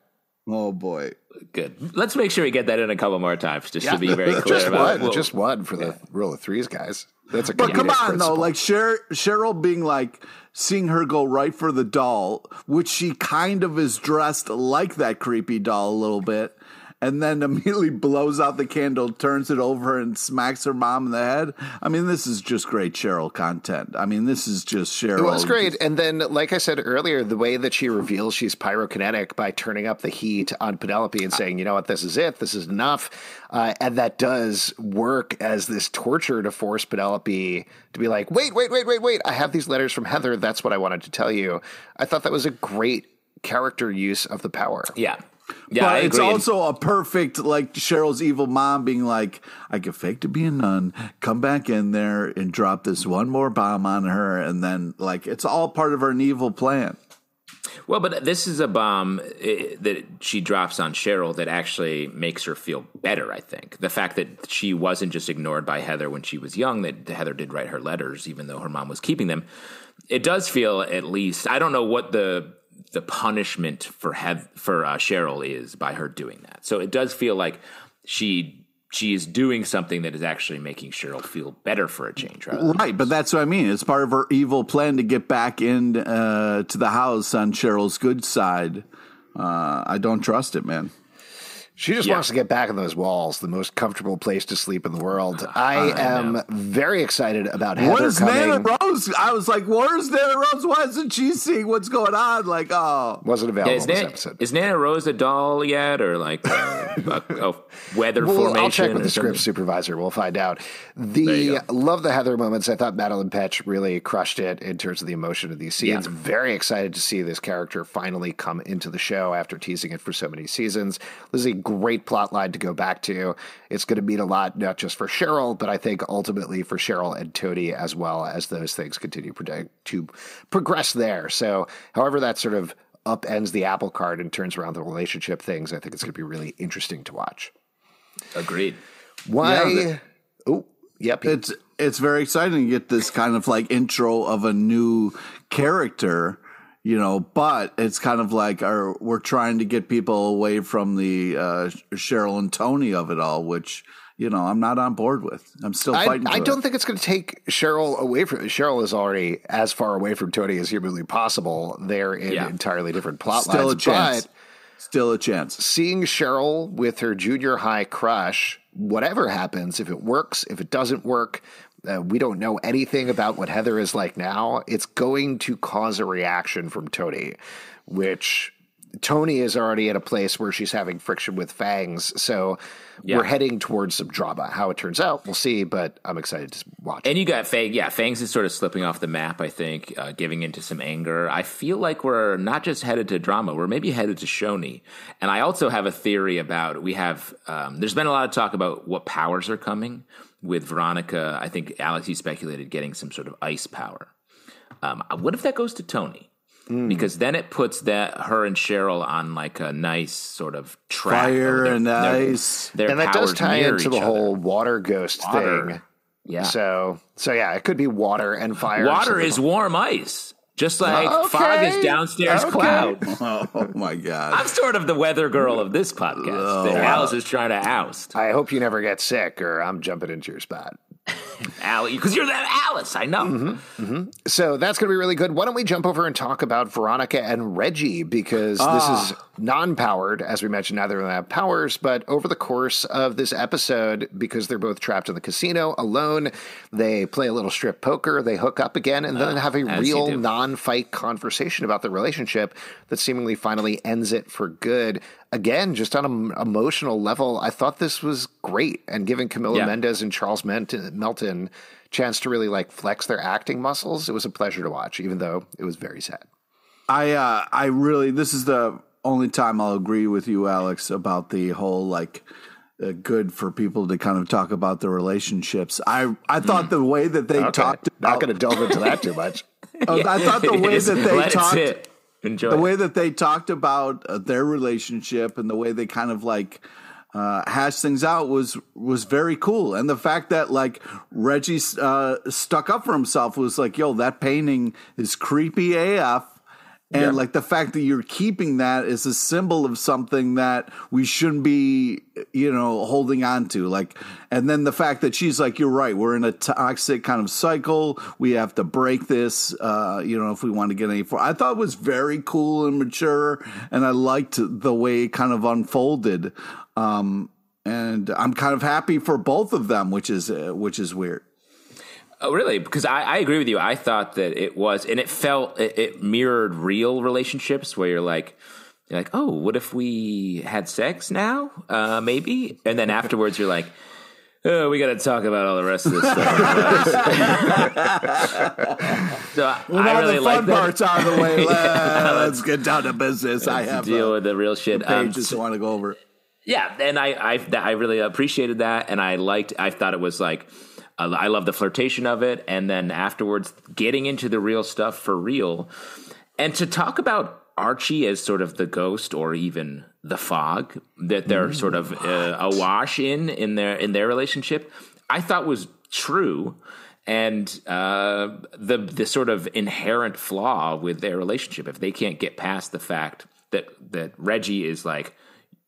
Oh boy. Good. Let's make sure we get that in a couple more times, just yeah. to be very clear. just about one. It. Well, just one for the yeah. rule of threes, guys. That's a but come on principle. Though, like Cheryl, Cheryl being like. Seeing her go right for the doll, which she kind of is dressed like that creepy doll a little bit, and then immediately blows out the candle, turns it over, and smacks her mom in the head. I mean, this is just great Cheryl content. I mean, this is just Cheryl. It was great. And then, like I said earlier, the way that she reveals she's pyrokinetic by turning up the heat on Penelope and saying, you know what, this is it. This is enough. Uh, and that does work as this torture to force Penelope to be like, wait, wait, wait, wait, wait. I have these letters from Heather. That's what I wanted to tell you. I thought that was a great character use of the power. Yeah. Yeah, but it's also a perfect, like, Cheryl's evil mom being like, I could fake to be a nun, come back in there and drop this one more bomb on her. And then, like, it's all part of her evil plan. Well, but this is a bomb that she drops on Cheryl that actually makes her feel better, I think. The fact that she wasn't just ignored by Heather when she was young, that Heather did write her letters, even though her mom was keeping them. It does feel, at least, I don't know what the... the punishment for Hev- for uh, Cheryl is by her doing that. So it does feel like she she is doing something that is actually making Cheryl feel better for a change. Right, but that's what I mean. It's part of her evil plan to get back in uh, to the house on Cheryl's good side. Uh, I don't trust it, man. She just yeah. wants to get back in those walls, the most comfortable place to sleep in the world. Uh, I, I am know. very excited about Heather Where's coming. Nana Rose? I was like, where's Nana Rose? Why isn't she seeing what's going on? Like, oh. Wasn't available yeah, is this Nana, episode. Is Nana Rose a doll yet? Or like a, a, a weather well, formation? I'll check with the script supervisor. We'll find out. The love the Heather moments. I thought Madeline Petch really crushed it in terms of the emotion of these scenes. Yeah. Very excited to see this character finally come into the show after teasing it for so many seasons. This is a great plot line to go back to. It's going to mean a lot, not just for Cheryl, but I think ultimately for Cheryl and Toni as well, as those things continue to progress there. So however that sort of upends the apple cart and turns around the relationship things, I think it's going to be really interesting to watch. Agreed. Why? Yeah, the, oh, yep. It's, it's very exciting to get this kind of like intro of a new character. You know, but it's kind of like our, we're trying to get people away from the uh, Cheryl and Toni of it all, which, you know, I'm not on board with. I'm still fighting. I, I don't it. think it's going to take Cheryl away from Cheryl is already as far away from Toni as humanly possible. They're in yeah. entirely different plot still lines. Still a chance. But still a chance. Seeing Cheryl with her junior high crush, whatever happens, if it works, if it doesn't work, Uh, we don't know anything about what Heather is like now. It's going to cause a reaction from Toni, which Toni is already at a place where she's having friction with Fangs. So yeah. we're heading towards some drama. How it turns out, we'll see, but I'm excited to watch. And it. you got Fangs. Yeah, Fangs is sort of slipping off the map, I think, uh, giving into some anger. I feel like we're not just headed to drama. We're maybe headed to Shoney. And I also have a theory about we have um, – there's been a lot of talk about what powers are coming. With Veronica, I think Alex, he speculated getting some sort of ice power. Um, what if that goes to Toni? Mm. Because then it puts that her and Cheryl on like a nice sort of track. Fire their, and their, ice. Their and that does tie into the other. whole water ghost water. thing. Yeah. So, so yeah, it could be water and fire. Water is warm ice. Just like okay. fog is downstairs okay. cloud. Oh, my God. I'm sort of the weather girl of this podcast oh, that wow. Alice is trying to oust. I hope you never get sick or I'm jumping into your spot. Alice, because you're that Alice, I know. Mm-hmm, mm-hmm. So that's going to be really good. Why don't we jump over and talk about Veronica and Reggie, because oh. this is non-powered, as we mentioned, neither of them have powers, but over the course of this episode, because they're both trapped in the casino alone, they play a little strip poker, they hook up again, and then uh, have a real non-fight conversation about their relationship that seemingly finally ends it for good. Again, just on an emotional level, I thought this was great. And giving Camila yeah. Mendes and Charles Melton a chance to really like flex their acting muscles, it was a pleasure to watch, even though it was very sad. I uh, I really, this is the only time I'll agree with you, Alex, about the whole like uh, good for people to kind of talk about their relationships. I, I thought mm. the way that they okay. talked about. Not going to delve into that too much. uh, yeah. I thought the way that they Let talked. Enjoy. The way that they talked about uh, their relationship and the way they kind of like uh, hashed things out was was very cool. And the fact that like Reggie uh, stuck up for himself was like, yo, that painting is creepy A F. And yeah. like the fact that you're keeping that is a symbol of something that we shouldn't be, you know, holding on to. Like, and then the fact that she's like, you're right, we're in a toxic kind of cycle. We have to break this, uh, you know, if we want to get any far. I thought it was very cool and mature. And I liked the way it kind of unfolded. Um, and I'm kind of happy for both of them, which is, uh, which is weird. Oh, really? Because I, I agree with you. I thought that it was, and it felt, it, it mirrored real relationships where you're like, you're like, oh, what if we had sex now? Uh, maybe. And then afterwards you're like, oh, we got to talk about all the rest of this stuff. So well, I really like that. Well, now the fun part's out of the way. yeah, let's get down to business. I have to deal a, with the real shit. I um, just so, want to go over. Yeah. And I, I, I really appreciated that. And I liked, I thought it was like, I love the flirtation of it, and then afterwards getting into the real stuff for real. And to talk about Archie as sort of the ghost or even the fog that they're mm, sort of uh, awash in in their in their relationship, I thought was true. And uh, the the sort of inherent flaw with their relationship, if they can't get past the fact that that Reggie is like,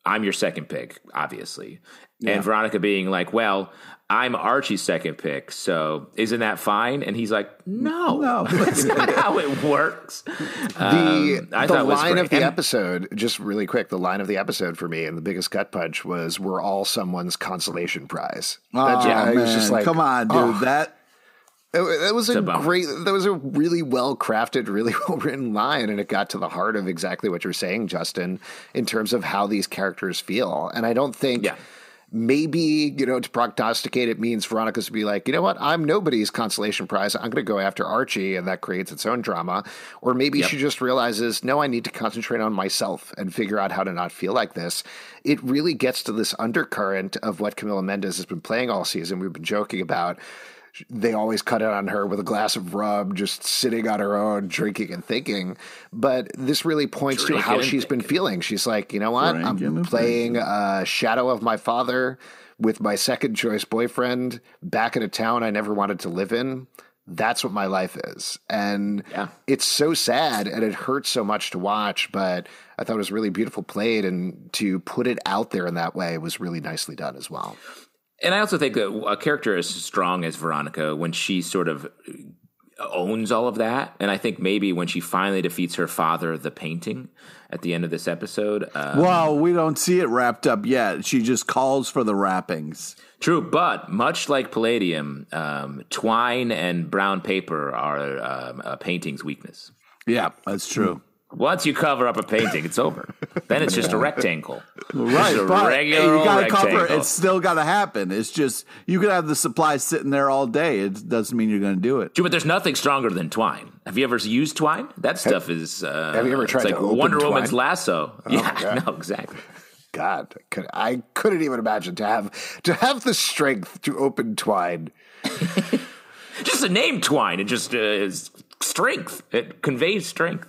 I'm your second pick, obviously. Yeah. And Veronica being like, well, I'm Archie's second pick, so isn't that fine? And he's like, no, no, that's not how it works. The, um, I the line of the and, episode, just really quick, the line of the episode for me and the biggest gut punch was, we're all someone's consolation prize. Oh, that, yeah, man. I was just like, come on, dude, oh. that. That was a, a great, that was a really well-crafted, really well-written line, and it got to the heart of exactly what you're saying, Justin, in terms of how these characters feel. And I don't think yeah. maybe, you know, to prognosticate it means Veronica's to be like, you know what, I'm nobody's consolation prize. I'm going to go after Archie, and that creates its own drama. Or maybe yep. she just realizes, no, I need to concentrate on myself and figure out how to not feel like this. It really gets to this undercurrent of what Camila Mendes has been playing all season. We've been joking about they always cut it on her with a glass of rum, just sitting on her own, drinking and thinking. But this really points drinking to how she's been feeling. She's like, you know what? Drinking I'm playing a shadow of my father with my second choice boyfriend back in a town I never wanted to live in. That's what my life is. And yeah. it's so sad, and it hurts so much to watch, but I thought it was really beautiful played, and to put it out there in that way was really nicely done as well. And I also think that a character as strong as Veronica, when she sort of owns all of that, and I think maybe when she finally defeats her father, the painting, at the end of this episode. Um, well, we don't see it wrapped up yet. She just calls for the wrappings. True, but much like palladium, um, twine and brown paper are um, a painting's weakness. Yeah, that's true. Mm. Once you cover up a painting, it's over. Then it's just a rectangle. Right. Just a but regular you gotta rectangle. Cover it. It's still got to happen. It's just, you could have the supplies sitting there all day. It doesn't mean you're going to do it. But there's nothing stronger than twine. Have you ever used twine? That stuff have, is uh, have you ever tried it's like to open Wonder twine? Woman's lasso. Oh, yeah, no, exactly. God, could, I couldn't even imagine to have to have the strength to open twine. Just the name twine. It just uh, is strength. It conveys strength.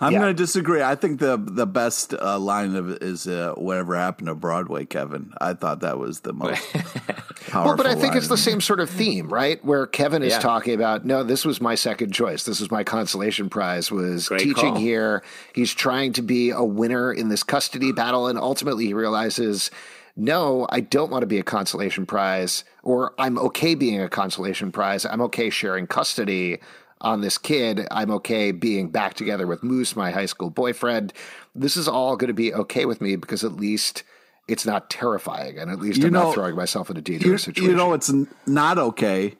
I'm yeah. going to disagree. I think the the best uh, line of it is uh, whatever happened to Broadway, Kevin. I thought that was the most powerful. Well, but I think it's the same sort of theme, right? Where Kevin is yeah. talking about, no, this was my second choice. This was my consolation prize was Great teaching call. Here. He's trying to be a winner in this custody battle. And ultimately he realizes, no, I don't want to be a consolation prize, or I'm okay being a consolation prize. I'm okay sharing custody on this kid. I'm okay being back together with Moose, my high school boyfriend. This is all going to be okay with me because at least it's not terrifying, and at least you I'm know, not throwing myself in a dangerous situation. You know what's not okay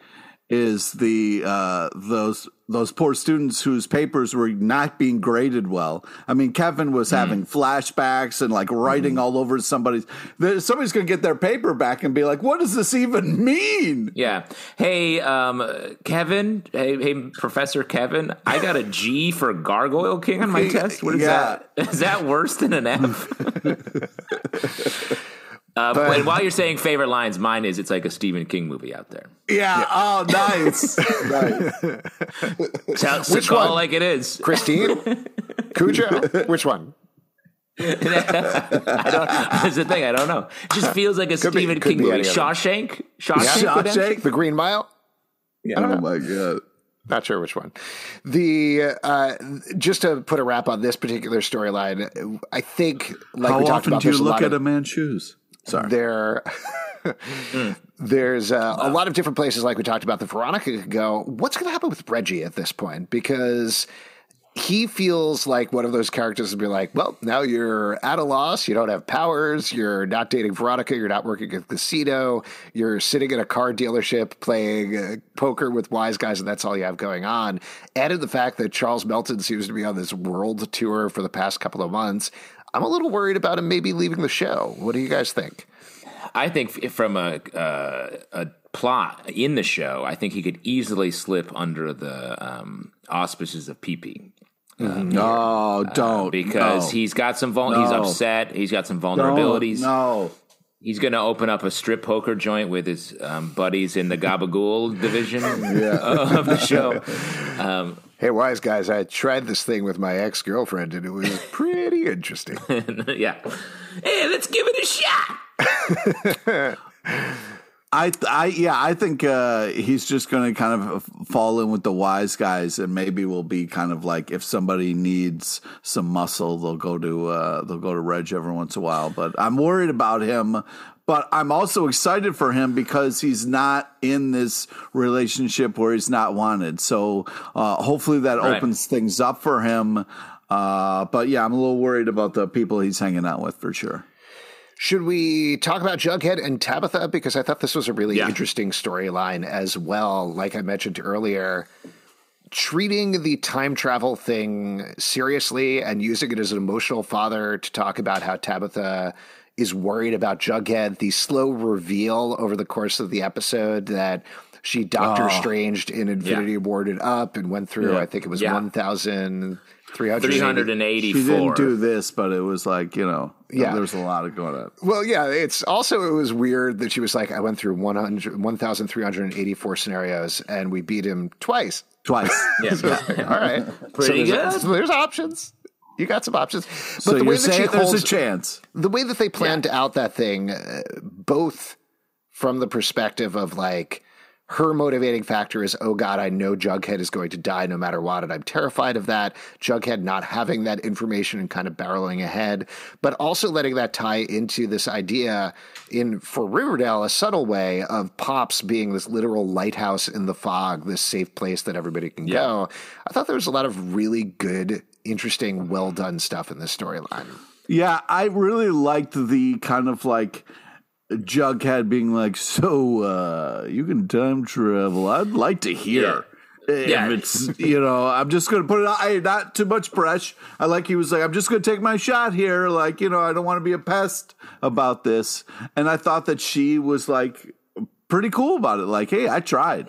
is the uh, those those poor students whose papers were not being graded well. I mean, Kevin was mm. having flashbacks and like writing mm. all over somebody's. Somebody's going to get their paper back and be like, "What does this even mean?" Yeah. Hey, um, Kevin. Hey, hey, Professor Kevin. I got a G for Gargoyle King on my test. What is yeah. that? Is that worse than an F? Uh, but, and while you're saying favorite lines, mine is it's like a Stephen King movie out there. Yeah. yeah. Oh, nice. nice. Tell, so Which call one? It like it is. Christine? Cujo? Which one? I don't. That's the thing. I don't know. It just feels like a could Stephen be, King movie. Shawshank? Shawshank? Yeah. Shawshank? The Green Mile? Yeah. I don't oh know. My God. Not sure which one. The uh, just to put a wrap on this particular storyline, I think like how we talked often about, do you look at a man's shoes? Sorry. There, mm. There's uh, wow. a lot of different places like we talked about that Veronica could go. What's going to happen with Reggie at this point? Because he feels like one of those characters would be like, well, now you're at a loss. You don't have powers. You're not dating Veronica. You're not working at a casino. You're sitting at a car dealership playing uh, poker with wise guys, and that's all you have going on. Added the fact that Charles Melton seems to be on this world tour for the past couple of months, I'm a little worried about him maybe leaving the show. What do you guys think? I think from a, uh, a plot in the show, I think he could easily slip under the um, auspices of P P. Uh, no, here. don't. Uh, because no. he's got some vul- no. he's upset. He's got some vulnerabilities. No. no. He's going to open up a strip poker joint with his um, buddies in the Gabagool division yeah. of the show. Um, hey, wise guys, I tried this thing with my ex-girlfriend, and it was pretty interesting. yeah. Hey, let's give it a shot. I, I, yeah, I think uh, he's just going to kind of fall in with the wise guys, and maybe will be kind of like if somebody needs some muscle, they'll go to uh, they'll go to Reg every once in a while. But I'm worried about him. But I'm also excited for him because he's not in this relationship where he's not wanted. So uh, hopefully that right. opens things up for him. Uh, but yeah, I'm a little worried about the people he's hanging out with for sure. Should we talk about Jughead and Tabitha? Because I thought this was a really yeah. interesting storyline as well. Like I mentioned earlier, treating the time travel thing seriously and using it as an emotional father to talk about how Tabitha is worried about Jughead. The slow reveal over the course of the episode that she Doctor oh. Stranged in Infinity yeah. Warded up and went through, yeah. I think it was yeah. one thousand... three hundred eighty-four. She didn't do this, but it was like, you know, yeah. there was a lot of going on. Well, yeah, it's also, it was weird that she was like, I went through one thousand three hundred eighty-four scenarios and we beat him twice. Twice. Yeah. So, all right. Pretty so there's, good. So there's options. You got some options. But so the way that she holds, there's a chance. The way that they planned yeah. out that thing, uh, both from the perspective of like, her motivating factor is, oh, God, I know Jughead is going to die no matter what, and I'm terrified of that. Jughead not having that information and kind of barreling ahead, but also letting that tie into this idea in, for Riverdale, a subtle way of Pops being this literal lighthouse in the fog, this safe place that everybody can yeah. go. I thought there was a lot of really good, interesting, well-done stuff in this storyline. Yeah, I really liked the kind of like Jughead being like, so uh, you can time travel. I'd like to hear yeah. if yeah. it's, you know, I'm just going to put it out. I, not too much pressure. I like he was like, I'm just going to take my shot here. Like, you know, I don't want to be a pest about this. And I thought that she was like pretty cool about it. Like, hey, I tried.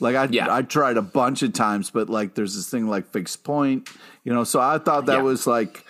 Like, I yeah. I tried a bunch of times, but like there's this thing like fixed point, you know, so I thought that yeah. was like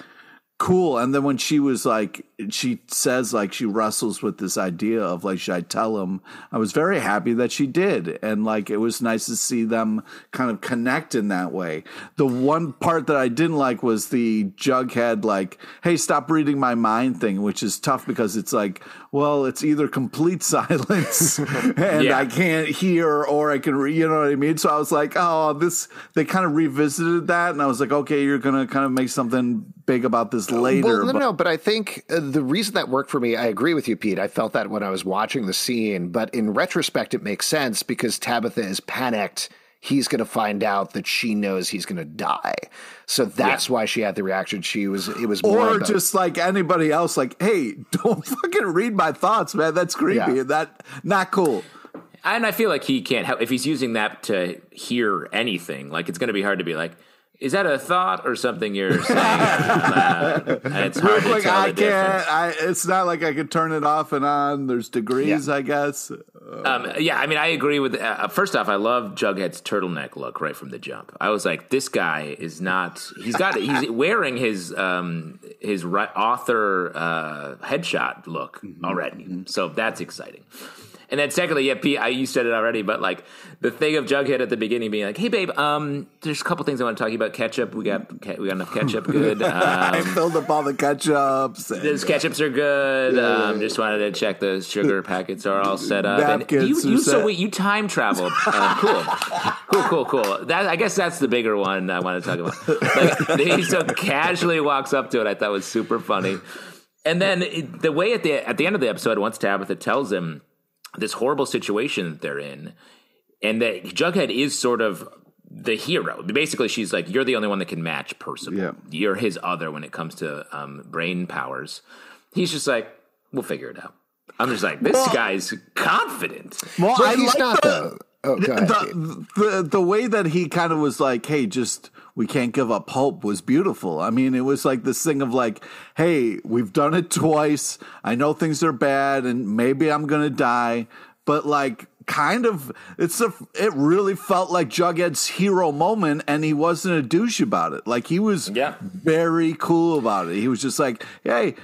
cool. And then when she was like, she says like she wrestles with this idea of like, should I tell him? I was very happy that she did. And like, it was nice to see them kind of connect in that way. The one part that I didn't like was the Jughead like, hey, stop reading my mind thing, which is tough because it's like, well, it's either complete silence and yeah. I can't hear or I can, re- you know what I mean? So I was like, oh, this, they kind of revisited that. And I was like, okay, you're going to kind of make something big about this later. Well, no, but- no, but I think uh, the reason that worked for me, I agree with you, Pete. I felt that when I was watching the scene, but in retrospect, it makes sense because Tabitha is panicked. He's going to find out that she knows he's going to die. So that's yeah. why she had the reaction. She was, it was more. Or about, just like anybody else, like, hey, don't fucking read my thoughts, man. That's creepy. Yeah. That not cool. And I feel like he can't help if he's using that to hear anything, like it's going to be hard to be like, is that a thought or something you're saying? uh, it's hard to like, tell I the can't. I, it's not like I could turn it off and on. There's degrees, yeah. I guess. Um, yeah, I mean, I agree with. Uh, first off, I love Jughead's turtleneck look right from the jump. I was like, this guy is not. He's got. He's wearing his um, his author uh, headshot look mm-hmm. already, mm-hmm. so that's exciting. And then secondly, yeah, Pete, I, you said it already, but like the thing of Jughead at the beginning being like, hey, babe, um, there's a couple things I want to talk to you about. Ketchup, we got we got enough ketchup, good. Um, I filled up all the ketchups. Those ketchups are good. Yeah, um, yeah, yeah. Just wanted to check the sugar packets are all set up. Napkins and you, you, set. So wait, you time traveled. Uh, cool. Cool, cool, cool. That, I guess that's the bigger one I want to talk about. Like, he so casually walks up to it. I thought was super funny. And then it, the way at the at the end of the episode, once Tabitha tells him this horrible situation that they're in, and that Jughead is sort of the hero. Basically, she's like, you're the only one that can match Percival. Yeah. You're his other when it comes to um, brain powers. He's just like, we'll figure it out. I'm just like, this well, guy's confident. Well, but I he's like not, the, though. Oh, go ahead, the, the, the way that he kind of was like, hey, just... we can't give up hope was beautiful. I mean, it was like this thing of like, hey, we've done it twice. I know things are bad and maybe I'm going to die, but like kind of it's a, it really felt like Jughead's hero moment and he wasn't a douche about it. Like he was yeah. very cool about it. He was just like, hey,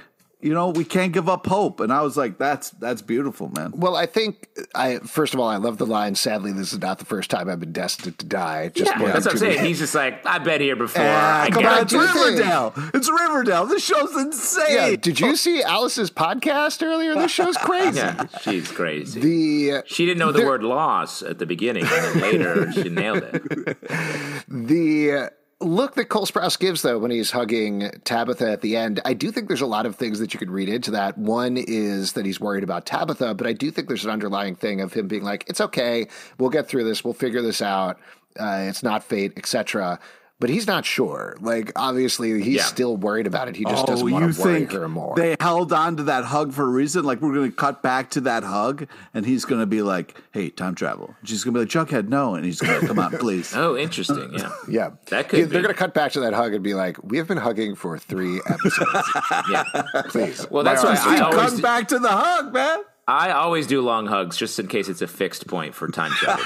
you know, we can't give up hope. And I was like, that's that's beautiful, man. Well, I think, I first of all, I love the line, sadly, this is not the first time I've been destined to die. Just yeah, that's what I'm saying. Minutes. He's just like, I've been here before. Uh, I come on, it's Riverdale. It's Riverdale. This show's insane. Yeah, did you see Alice's podcast earlier? This show's crazy. Yeah, she's crazy. The, uh, she didn't know the, the word loss at the beginning, and then later she nailed it. The... Uh, look that Cole Sprouse gives, though, when he's hugging Tabitha at the end, I do think there's a lot of things that you could read into that. One is that he's worried about Tabitha, but I do think there's an underlying thing of him being like, it's okay, we'll get through this, we'll figure this out, uh, it's not fate, et cetera. But he's not sure. Like, obviously, he's yeah. still worried about it. He just oh, doesn't want to worry her more. They held on to that hug for a reason. Like, we're going to cut back to that hug, and he's going to be like, hey, time travel. And she's going to be like, Jughead, no. And he's going to come on, please. Oh, interesting. Yeah. yeah. That could yeah, be. They're going to cut back to that hug and be like, we have been hugging for three episodes. yeah. Please. Well, that's why I always come back to the hug, man. I always do long hugs just in case it's a fixed point for time travel.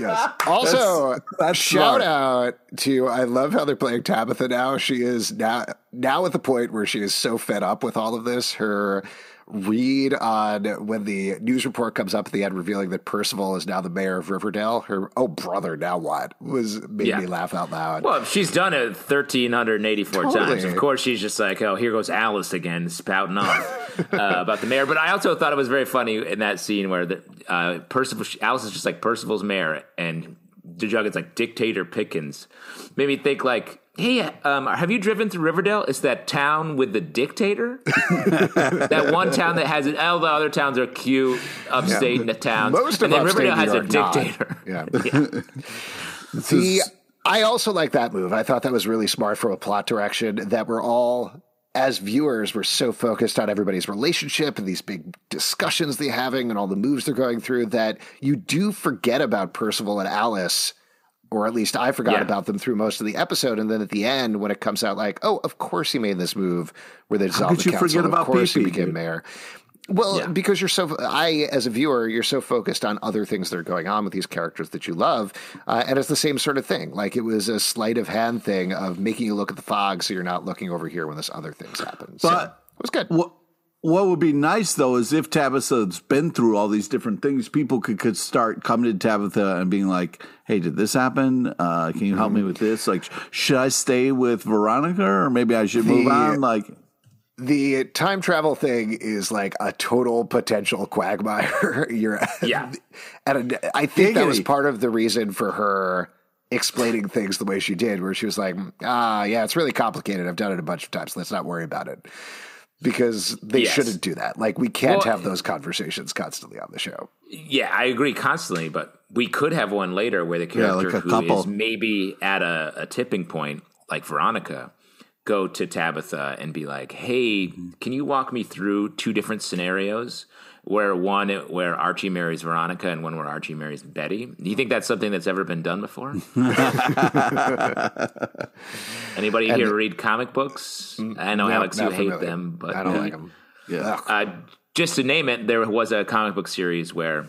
yes. Also, that's, that's shout smart. out to, I love how they're playing Tabitha now. She is now, now at the point where she is so fed up with all of this. Her read on when the news report comes up at the end revealing that Percival is now the mayor of Riverdale, her, oh brother, now what, was made yeah. me laugh out loud. Well, she's done it one thousand three hundred eighty-four totally. times. Of course, she's just like, oh, here goes Alice again, spouting off uh, about the mayor. But I also thought it was very funny in that scene where the, uh, Percival, Alice is just like Percival's mayor, and Jughead's like Dictator Pickens. Made me think like, hey, um, have you driven through Riverdale? It's that town with the dictator. That one town that has it. All the other towns are cute, upstate yeah. towns. Most and of then Riverdale has a dictator. Yeah. yeah. The, I also like that move. I thought that was really smart from a plot direction that we're all, as viewers, we're so focused on everybody's relationship and these big discussions they're having and all the moves they're going through that you do forget about Percival and Alice. Or at least I forgot yeah. about them through most of the episode. And then at the end, when it comes out like, oh, of course he made this move where they dissolved the council. Of course he became mayor. Well, yeah. because you're so – I, as a viewer, you're so focused on other things that are going on with these characters that you love. Uh, and it's the same sort of thing. Like it was a sleight of hand thing of making you look at the fog so you're not looking over here when this other thing's happened. But so it was good. Wh- What would be nice, though, is if Tabitha's been through all these different things, people could, could start coming to Tabitha and being like, hey, did this happen? Uh, can you help mm-hmm. me with this? Like, should I stay with Veronica or maybe I should the, move on? Like, the time travel thing is like a total potential quagmire. You're yeah. at a, I think Diggity. that was part of the reason for her explaining things the way she did, where she was like, ah, yeah, it's really complicated. I've done it a bunch of times. Let's not worry about it. Because they yes. shouldn't do that. Like, we can't well, have those conversations constantly on the show. Yeah, I agree constantly, but we could have one later where the character yeah, like who couple. is maybe at a, a tipping point, like Veronica, go to Tabitha and be like, hey, can you walk me through two different scenarios? Where one where Archie marries Veronica and one where Archie marries Betty. Do you think that's something that's ever been done before? Anybody and here the, read comic books? I know, no, Alex, you hate really. them, but I don't like them. Yeah. Uh, just to name it, there was a comic book series where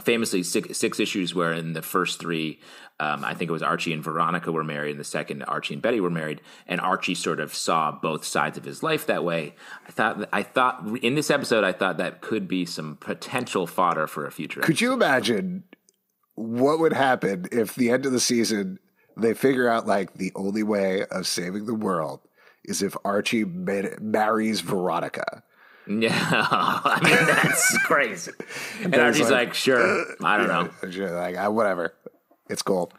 famously six, six issues where in the first three, um, I think it was Archie and Veronica were married. In the second, Archie and Betty were married. And Archie sort of saw both sides of his life that way. I thought, I thought in this episode, I thought that could be some potential fodder for a future episode. Could you imagine what would happen if the end of the season, they figure out like the only way of saving the world is if Archie marries Veronica? Yeah, I mean, that's crazy. And Archie's like, like, sure, I don't yeah, know. Sure, like, uh, whatever. It's cool.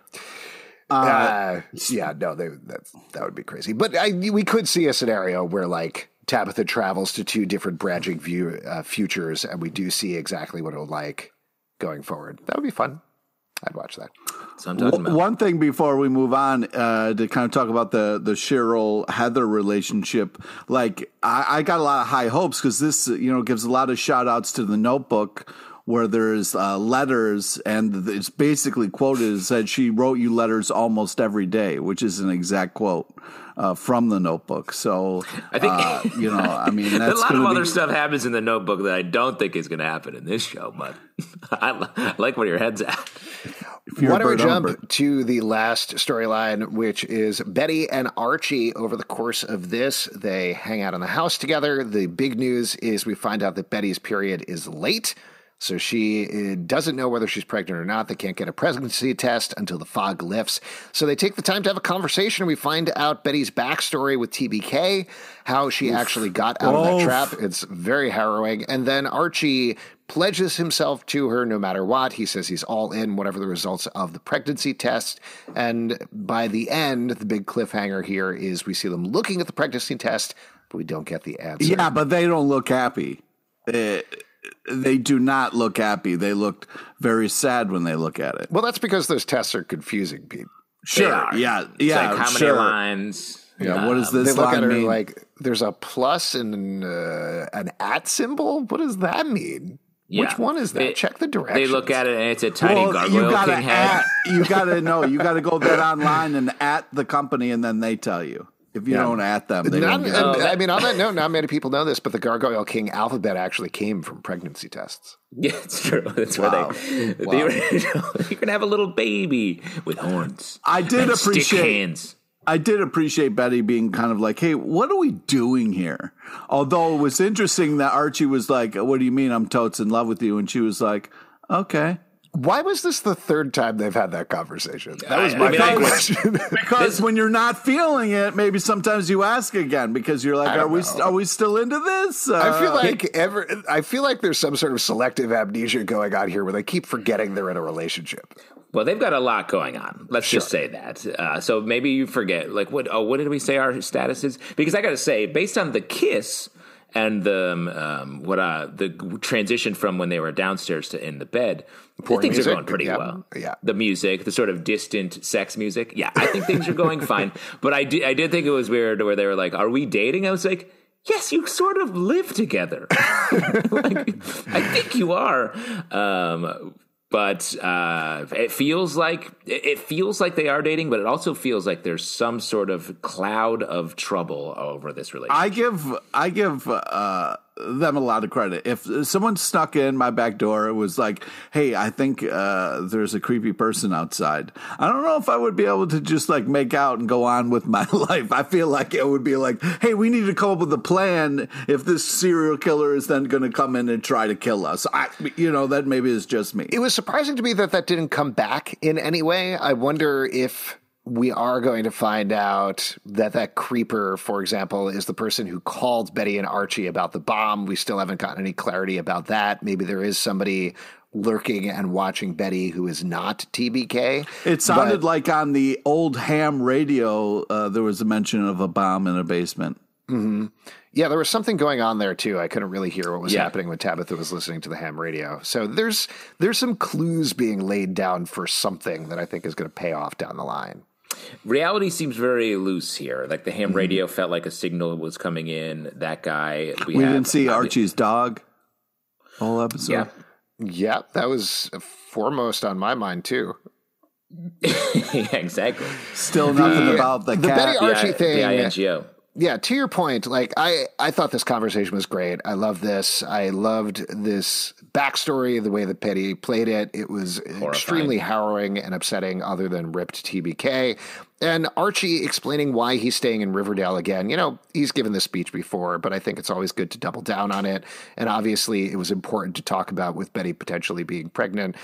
Uh, uh, yeah, no, they, that's, that would be crazy. But I, we could see a scenario where, like, Tabitha travels to two different branching view, uh, futures, and we do see exactly what it would like going forward. That would be fun. I'd watch that. Sometimes well, one thing before we move on uh, to kind of talk about the, the Cheryl Heather relationship, like I, I got a lot of high hopes because this, you know, gives a lot of shout outs to The Notebook, where there's uh, letters, and it's basically quoted as said, she wrote you letters almost every day, which is an exact quote uh, from The Notebook. So, I think, uh, you know, I mean, that's a lot of other be... stuff happens in The Notebook that I don't think is going to happen in this show, but I like where your head's at. Why don't we jump Humbert. to the last storyline, which is Betty and Archie. Over the course of this, they hang out in the house together. The big news is we find out that Betty's period is late. So she doesn't know whether she's pregnant or not. They can't get a pregnancy test until the fog lifts. So they take the time to have a conversation. We find out Betty's backstory with T B K, how she Oof. actually got out Oof. of that trap. It's very harrowing. And then Archie pledges himself to her no matter what. He says he's all in, whatever the results of the pregnancy test. And by the end, the big cliffhanger here is we see them looking at the pregnancy test, but we don't get the answer. Yeah, but they don't look happy. Uh... They do not look happy. They look very sad when they look at it. Well, that's because those tests are confusing, Pete. Sure. Yeah. It's yeah. Like how many sure. lines? Yeah. Uh, what does this they look line at her mean? Like there's a plus and uh, an at symbol. What does that mean? Yeah. Which one is that? It, Check the directions. They look at it, and it's a tiny well, gargoyle. You gotta king at, head. You got to know. You got to go there online and at the company, and then they tell you. If you yeah. don't at them, they not, don't uh, I mean, on that note, not many people know this, but the Gargoyle King alphabet actually came from pregnancy tests. Yeah, it's true. That's wow. where they, wow. they original, you can have a little baby with horns. I did appreciate hands. I did appreciate Betty being kind of like, hey, what are we doing here? Although it was interesting that Archie was like, what do you mean I'm totes in love with you? And she was like, okay. Why was this the third time they've had that conversation? That was I, my I mean, I, question. Because this, when you're not feeling it, maybe sometimes you ask again because you're like, "Are we know. are we still into this?" Uh, I feel like ever. I feel like there's some sort of selective amnesia going on here where they keep forgetting they're in a relationship. Well, they've got a lot going on. Let's sure. just say that. Uh, so maybe you forget, like, what? Oh, what did we say our status is? Because I got to say, based on the kiss. And the um, what uh, the transition from when they were downstairs to in the bed, the things music. are going pretty yeah. well. Yeah, the music, the sort of distant sex music. Yeah, I think things are going fine. But I did, I did think it was weird where they were like, "Are we dating?" I was like, "Yes, you sort of live together." Like, I think you are. Um, but uh, it feels like it feels like they are dating, but it also feels like there's some sort of cloud of trouble over this relationship. I give I give uh, them a lot of credit. If someone snuck in my back door, it was like, hey, I think uh, there's a creepy person outside. I don't know if I would be able to just like make out and go on with my life. I feel like it would be like, hey, we need to come up with a plan if this serial killer is then going to come in and try to kill us. I, you know, that maybe is just me. It was surprising to me that that didn't come back in any way. I wonder if we are going to find out that that creeper, for example, is the person who called Betty and Archie about the bomb. We still haven't gotten any clarity about that. Maybe there is somebody lurking and watching Betty who is not T B K. It sounded but, like on the old ham radio, uh, there was a mention of a bomb in a basement. Mm-hmm. Yeah, there was something going on there, too. I couldn't really hear what was yeah. happening when Tabitha was listening to the ham radio. So there's there's some clues being laid down for something that I think is going to pay off down the line. Reality seems very loose here. Like the ham mm-hmm. radio felt like a signal was coming in. That guy. We, we have, didn't see Archie's dog all episode. Yeah. yeah, that was foremost on my mind, too. Yeah, exactly. Still nothing the, about the, the cat. Betty Archie the, thing. The I N G O. yeah, to your point, like I, I thought this conversation was great. I love this. I loved this backstory, the way that Betty played it. It was horrifying, extremely harrowing and upsetting, other than ripped T B K. And Archie explaining why he's staying in Riverdale again. You know, he's given this speech before, but I think it's always good to double down on it. And obviously it was important to talk about with Betty potentially being pregnant.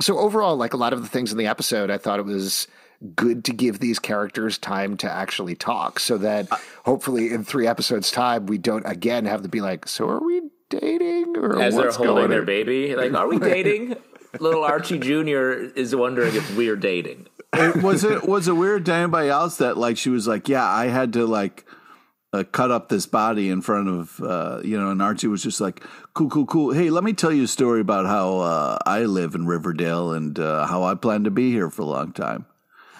So overall, like a lot of the things in the episode, I thought it was good to give these characters time to actually talk, so that hopefully in three episodes time, we don't again have to be like, so are we dating? Or as they're holding their baby, like, are we dating? Little Archie Junior is wondering if we're dating. It, was it was it weird to anybody else that like she was like, yeah, I had to like uh, cut up this body in front of uh, you know, and Archie was just like, cool, cool, cool. Hey, let me tell you a story about how uh, I live in Riverdale and uh, how I plan to be here for a long time.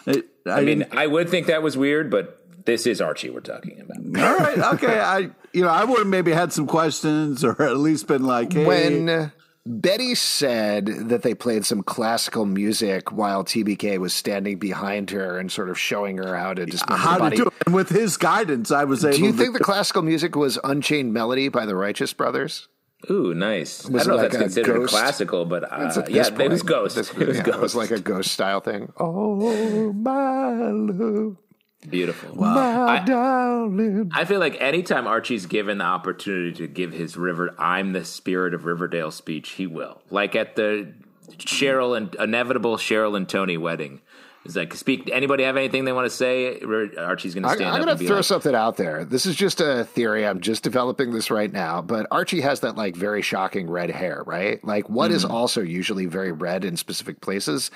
It, I, I mean, mean, I would think that was weird, but this is Archie we're talking about. All right, okay. I, you know, I would have maybe had some questions, or at least been like, hey. When Betty said that they played some classical music while T B K was standing behind her and sort of showing her how to dismember how the body. To do it. And with his guidance, I was able. Do you to- think the classical music was "Unchained Melody" by the Righteous Brothers? Ooh, nice. Was I don't know like if that's considered ghost? classical, but uh, yeah, point, it was Ghost. This, it was yeah, Ghost. It was like a Ghost-style thing. Oh, my love. Beautiful. Wow. My I, darling. I feel like anytime Archie's given the opportunity to give his River, I'm the spirit of Riverdale speech, he will. Like at the Cheryl and inevitable Cheryl and Toni wedding. It's like, speak, anybody have anything they want to say? Archie's going to stand I, I'm up gonna and be I'm going to throw like, something out there. This is just a theory. I'm just developing this right now. But Archie has that, like, very shocking red hair, right? Like, what mm-hmm. is also usually very red in specific places?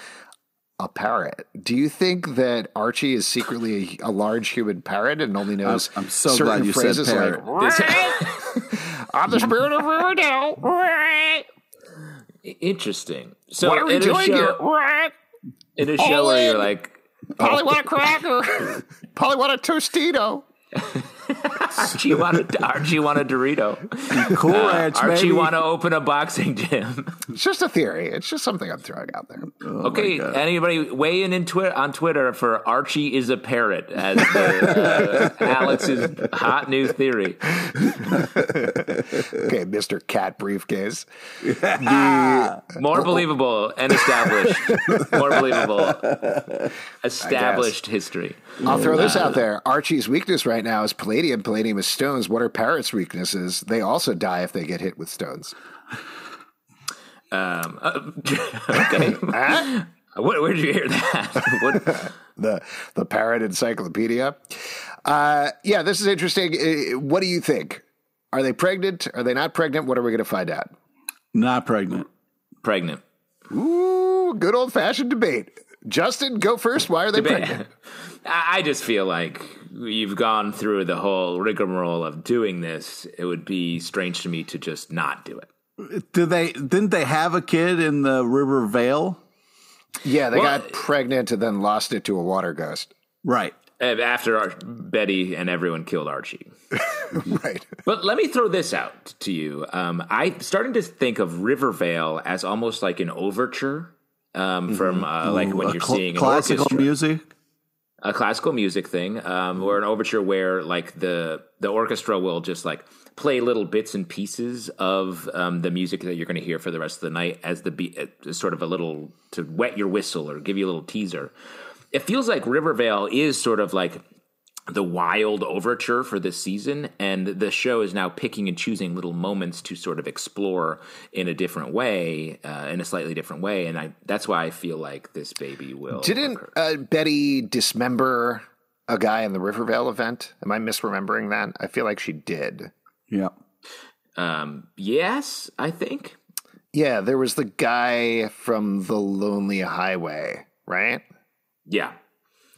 A parrot. Do you think that Archie is secretly a, a large human parrot and only knows I'm, I'm so certain glad you phrases said parrot. Like, I'm the spirit of Riverdale. Interesting. So what are we doing here? What? In a show where you're like, Polly oh. want a cracker, Polly want a Tostito, Archie want a Archie want a Dorito, Cool Ranch, uh, Archie want to open a boxing gym. It's just a theory. It's just something I'm throwing out there. Oh okay, anybody weigh in, in twi- on Twitter for Archie is a parrot as the, uh, Alex's hot new theory. Okay, Mister Cat Briefcase. The, more believable and established. More believable. Established history. I'll throw this out there. Archie's weakness right now is palladium. Palladium is stones. What are parrots' weaknesses? They also die if they get hit with stones. Um. Uh, okay. Huh? Where, where'd you hear that? What? the the parrot encyclopedia. Uh, yeah, this is interesting. Uh, what do you think? Are they pregnant? Are they not pregnant? What are we going to find out? Not pregnant. Pregnant. Ooh, good old fashioned debate. Justin, go first. Why are they debate. pregnant? I just feel like you've gone through the whole rigmarole of doing this. It would be strange to me to just not do it. Did they? Didn't they have a kid in the Rivervale? Yeah, they well, got pregnant and then lost it to a water ghost. Right. After Ar- Betty and everyone killed Archie. Right. But let me throw this out to you. Um, I'm starting to think of Rivervale as almost like an overture um, mm-hmm. from uh, like Ooh, when you're cl- seeing an classical orchestra. music. A classical music thing um, or an overture where like the the orchestra will just like play little bits and pieces of um, the music that you're going to hear for the rest of the night as the be- as sort of a little to wet your whistle or give you a little teaser. It feels like Rivervale is sort of like the wild overture for this season, and the show is now picking and choosing little moments to sort of explore in a different way, uh, in a slightly different way, and I, that's why I feel like this baby will. Didn't uh, Betty dismember a guy in the Rivervale event? Am I misremembering that? I feel like she did. Yeah. Um, yes, I think. Yeah, there was the guy from the Lonely Highway, right? Yeah.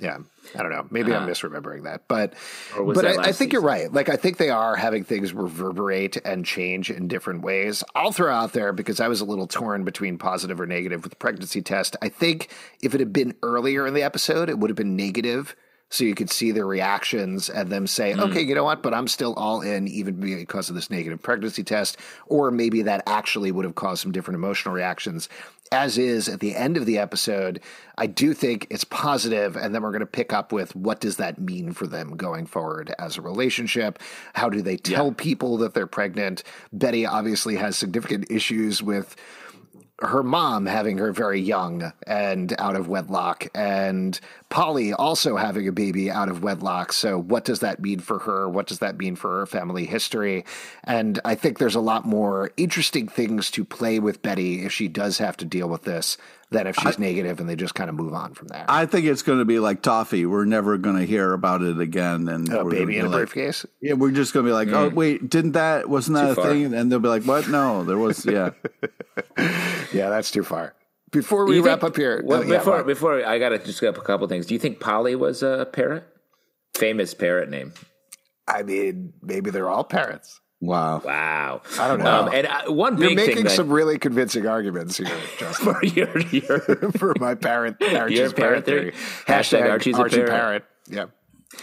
Yeah, I don't know. Maybe uh-huh. I'm misremembering that, but but that I, I think season? You're right. Like, I think they are having things reverberate and change in different ways. I'll throw out there because I was a little torn between positive or negative with the pregnancy test. I think if it had been earlier in the episode, it would have been negative so you could see their reactions and them say, mm. okay, you know what, but I'm still all in, even because of this negative pregnancy test, or maybe that actually would have caused some different emotional reactions. As is, at the end of the episode, I do think it's positive, and then we're going to pick up with what does that mean for them going forward as a relationship? How do they tell yeah. people that they're pregnant? Betty obviously has significant issues with her mom having her very young and out of wedlock, and Polly also having a baby out of wedlock. So what does that mean for her? What does that mean for her family history? And I think there's a lot more interesting things to play with Betty if she does have to deal with this than if she's I, negative and they just kind of move on from there. I think it's going to be like Toffee. We're never going to hear about it again. And oh, baby in a like, briefcase? Yeah, we're just going to be like, mm. oh, wait, didn't that, wasn't that too a far. thing? And they'll be like, what? No, there was, yeah. Yeah, that's too far. Before we wrap think, up here. Well, oh, yeah, before, well, before I got to just get up a couple things. Do you think Polly was a parrot? Famous parrot name. I mean, maybe they're all parrots. Wow. Wow. I don't know. Um, and I, one You're big making thing that, some really convincing arguments here, Justin. for, your, your, for my parent, Archie's parrot theory. Hashtag, Hashtag Archie's Archie a parrot. parrot.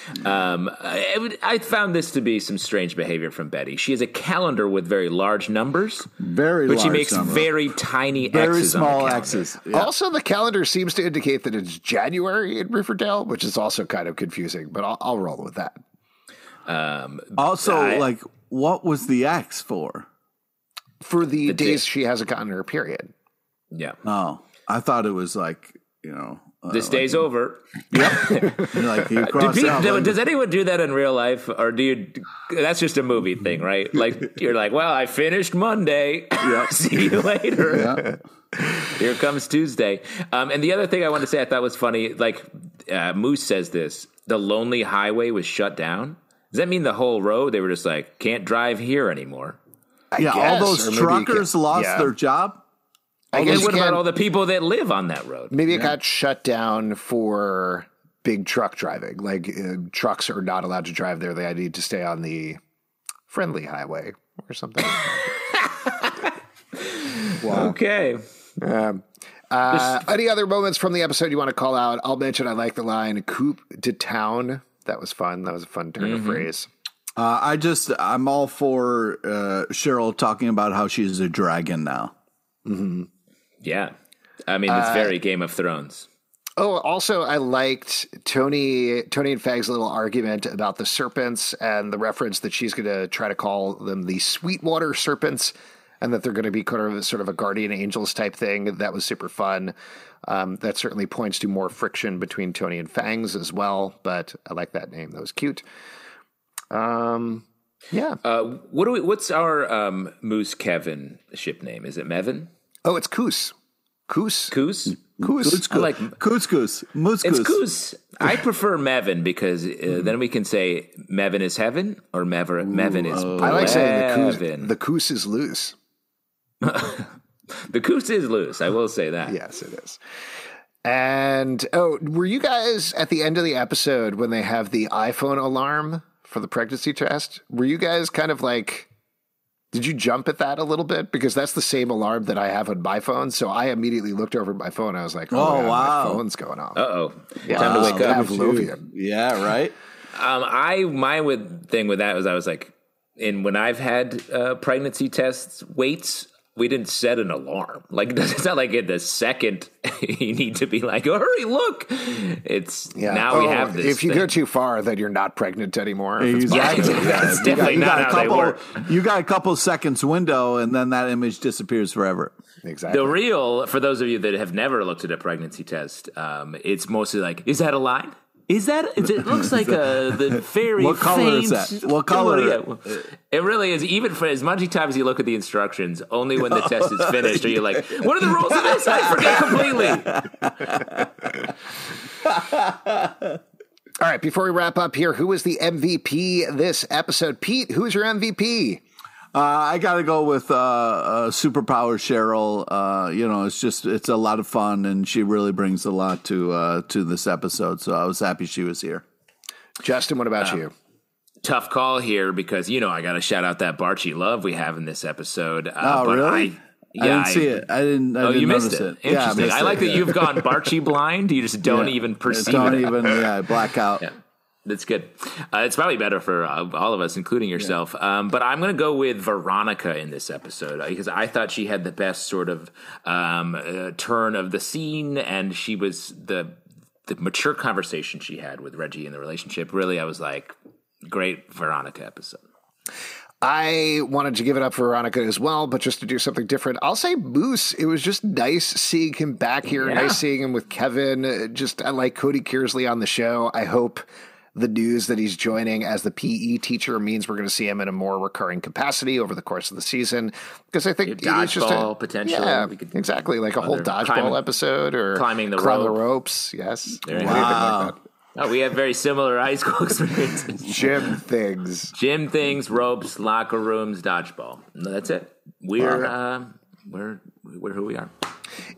Yep. Um, I, I found this to be some strange behavior from Betty. She has a calendar with very large numbers. Very but large But she makes number. very tiny very X's on the calendar. Very small X's. Yeah. Also, the calendar seems to indicate that it's January in Riverdale, which is also kind of confusing, but I'll, I'll roll with that. Um, also, I, like... What was the X for? For the, the days day. she has a calendar period. Yeah. Oh, I thought it was like, you know. This uh, like, day's over. Yep. like you cross do people, do, does anyone do that in real life? Or do you, that's just a movie thing, right? Like you're like, well, I finished Monday. Yep. See you later. Yeah. Here comes Tuesday. Um, and the other thing I wanted to say I thought was funny, like uh, Moose says this, the lonely highway was shut down. Does that mean the whole road? They were just like, can't drive here anymore. I yeah, guess, all those truckers can, lost yeah. their job. I guess what about all the people that live on that road? Maybe it yeah. got shut down for big truck driving. Like uh, trucks are not allowed to drive there. They need to stay on the friendly highway or something. Wow. Okay. Um, uh, any other moments from the episode you want to call out? I'll mention I like the line, "Coop to town." That was fun. That was a fun turn mm-hmm. of phrase. Uh, I just, I'm all for uh, Cheryl talking about how she's a dragon now. Mm-hmm. Yeah. I mean, it's uh, very Game of Thrones. Oh, also, I liked Toni, Toni and Fag's little argument about the serpents and the reference that she's going to try to call them the Sweetwater Serpents and that they're going to be kind of sort of a guardian angels type thing. That was super fun. Um, that certainly points to more friction between Toni and Fangs as well, but I like that name. That was cute. Um, yeah. Uh, what do we? What's our um, Moose Kevin ship name? Is it Mevin? Oh, it's Coos. Coos. Coos. Coos. Coos. I like Coos. Coos. Moose. It's Coos. I prefer Mevin because uh, mm. then we can say Mevin is heaven or Mever- Ooh, Mevin is. Oh. I like saying the Coos is loose. The coos is loose. I will say that. Yes, it is. And, oh, were you guys at the end of the episode when they have the iPhone alarm for the pregnancy test? Were you guys kind of like, did you jump at that a little bit? Because that's the same alarm that I have on my phone. So I immediately looked over at my phone. I was like, oh, oh God, wow. my phone's going off. Uh-oh. Yeah, time to wake up. Yeah, right? um, I My with, thing with that was I was like, and when I've had uh, pregnancy tests, weights, we didn't set an alarm. Like it's not like in the second you need to be like, oh, hurry, look. It's yeah. now oh, we have this. If you thing. go too far, then you're not pregnant anymore. Exactly. Yeah, that's definitely you got, you not how couple, they work. You got a couple seconds window, and then that image disappears forever. Exactly. The real, for those of you that have never looked at a pregnancy test, um, it's mostly like, is that a line? Is that, it looks like a, the very What color faint, is that? What color? Yeah. It really is, even for as many times as you look at the instructions, only when the test is finished are you like, what are the rules of this? I forgot completely. All right, before we wrap up here, who was the M V P this episode? Pete, who's your M V P? Uh, I got to go with uh, uh, Superpower Cheryl. Uh, you know, it's just it's a lot of fun, and she really brings a lot to uh, to this episode. So I was happy she was here. Justin, what about uh, you? Tough call here because, you know, I got to shout out that Barchi love we have in this episode. Uh, oh, but really? I, Yeah, I didn't I, see it. I didn't. I oh, didn't you missed it. it. Interesting. Yeah, I, I like it. that yeah. you've gone Barchi blind. You just don't yeah. even perceive. Don't it. even. Yeah, black out. Yeah. That's good. Uh, it's probably better for uh, all of us, including yourself. Yeah. Um, but I'm going to go with Veronica in this episode because I thought she had the best sort of um, uh, turn of the scene, and she was the the mature conversation she had with Reggie in the relationship. Really, I was like, great Veronica episode. I wanted to give it up for Veronica as well, but just to do something different, I'll say Moose. It was just nice seeing him back here. Yeah. Nice seeing him with Kevin. Just I like Cody Kearsley on the show. I hope the news that he's joining as the P E teacher means we're going to see him in a more recurring capacity over the course of the season. Because I think it's just a potential. Yeah, we could exactly. Like a whole dodgeball episode or climbing the, climb rope. the ropes. Yes. There wow. Like that. Oh, we have very similar high school experiences. Gym things. Gym things, ropes, locker rooms, dodgeball. That's it. We're, uh, we're, we're who we are.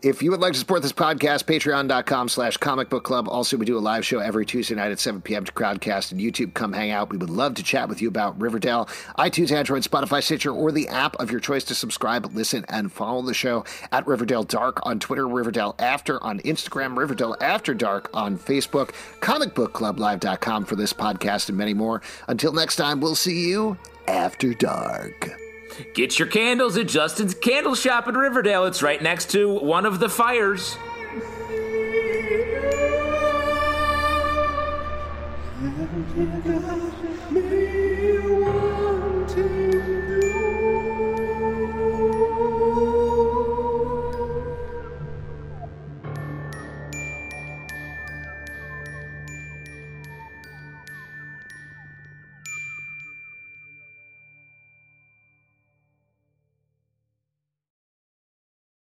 If you would like to support this podcast, patreon.com slash comic book club. Also, we do a live show every Tuesday night at seven p.m. to Crowdcast and YouTube. Come hang out. We would love to chat with you about Riverdale, iTunes, Android, Spotify, Stitcher, or the app of your choice to subscribe, listen, and follow the show at Riverdale Dark on Twitter, Riverdale After on Instagram, Riverdale After Dark on Facebook, comic book club live dot com for this podcast and many more. Until next time, we'll see you after dark. Get your candles at Justin's Candle Shop in Riverdale. It's right next to one of the fires.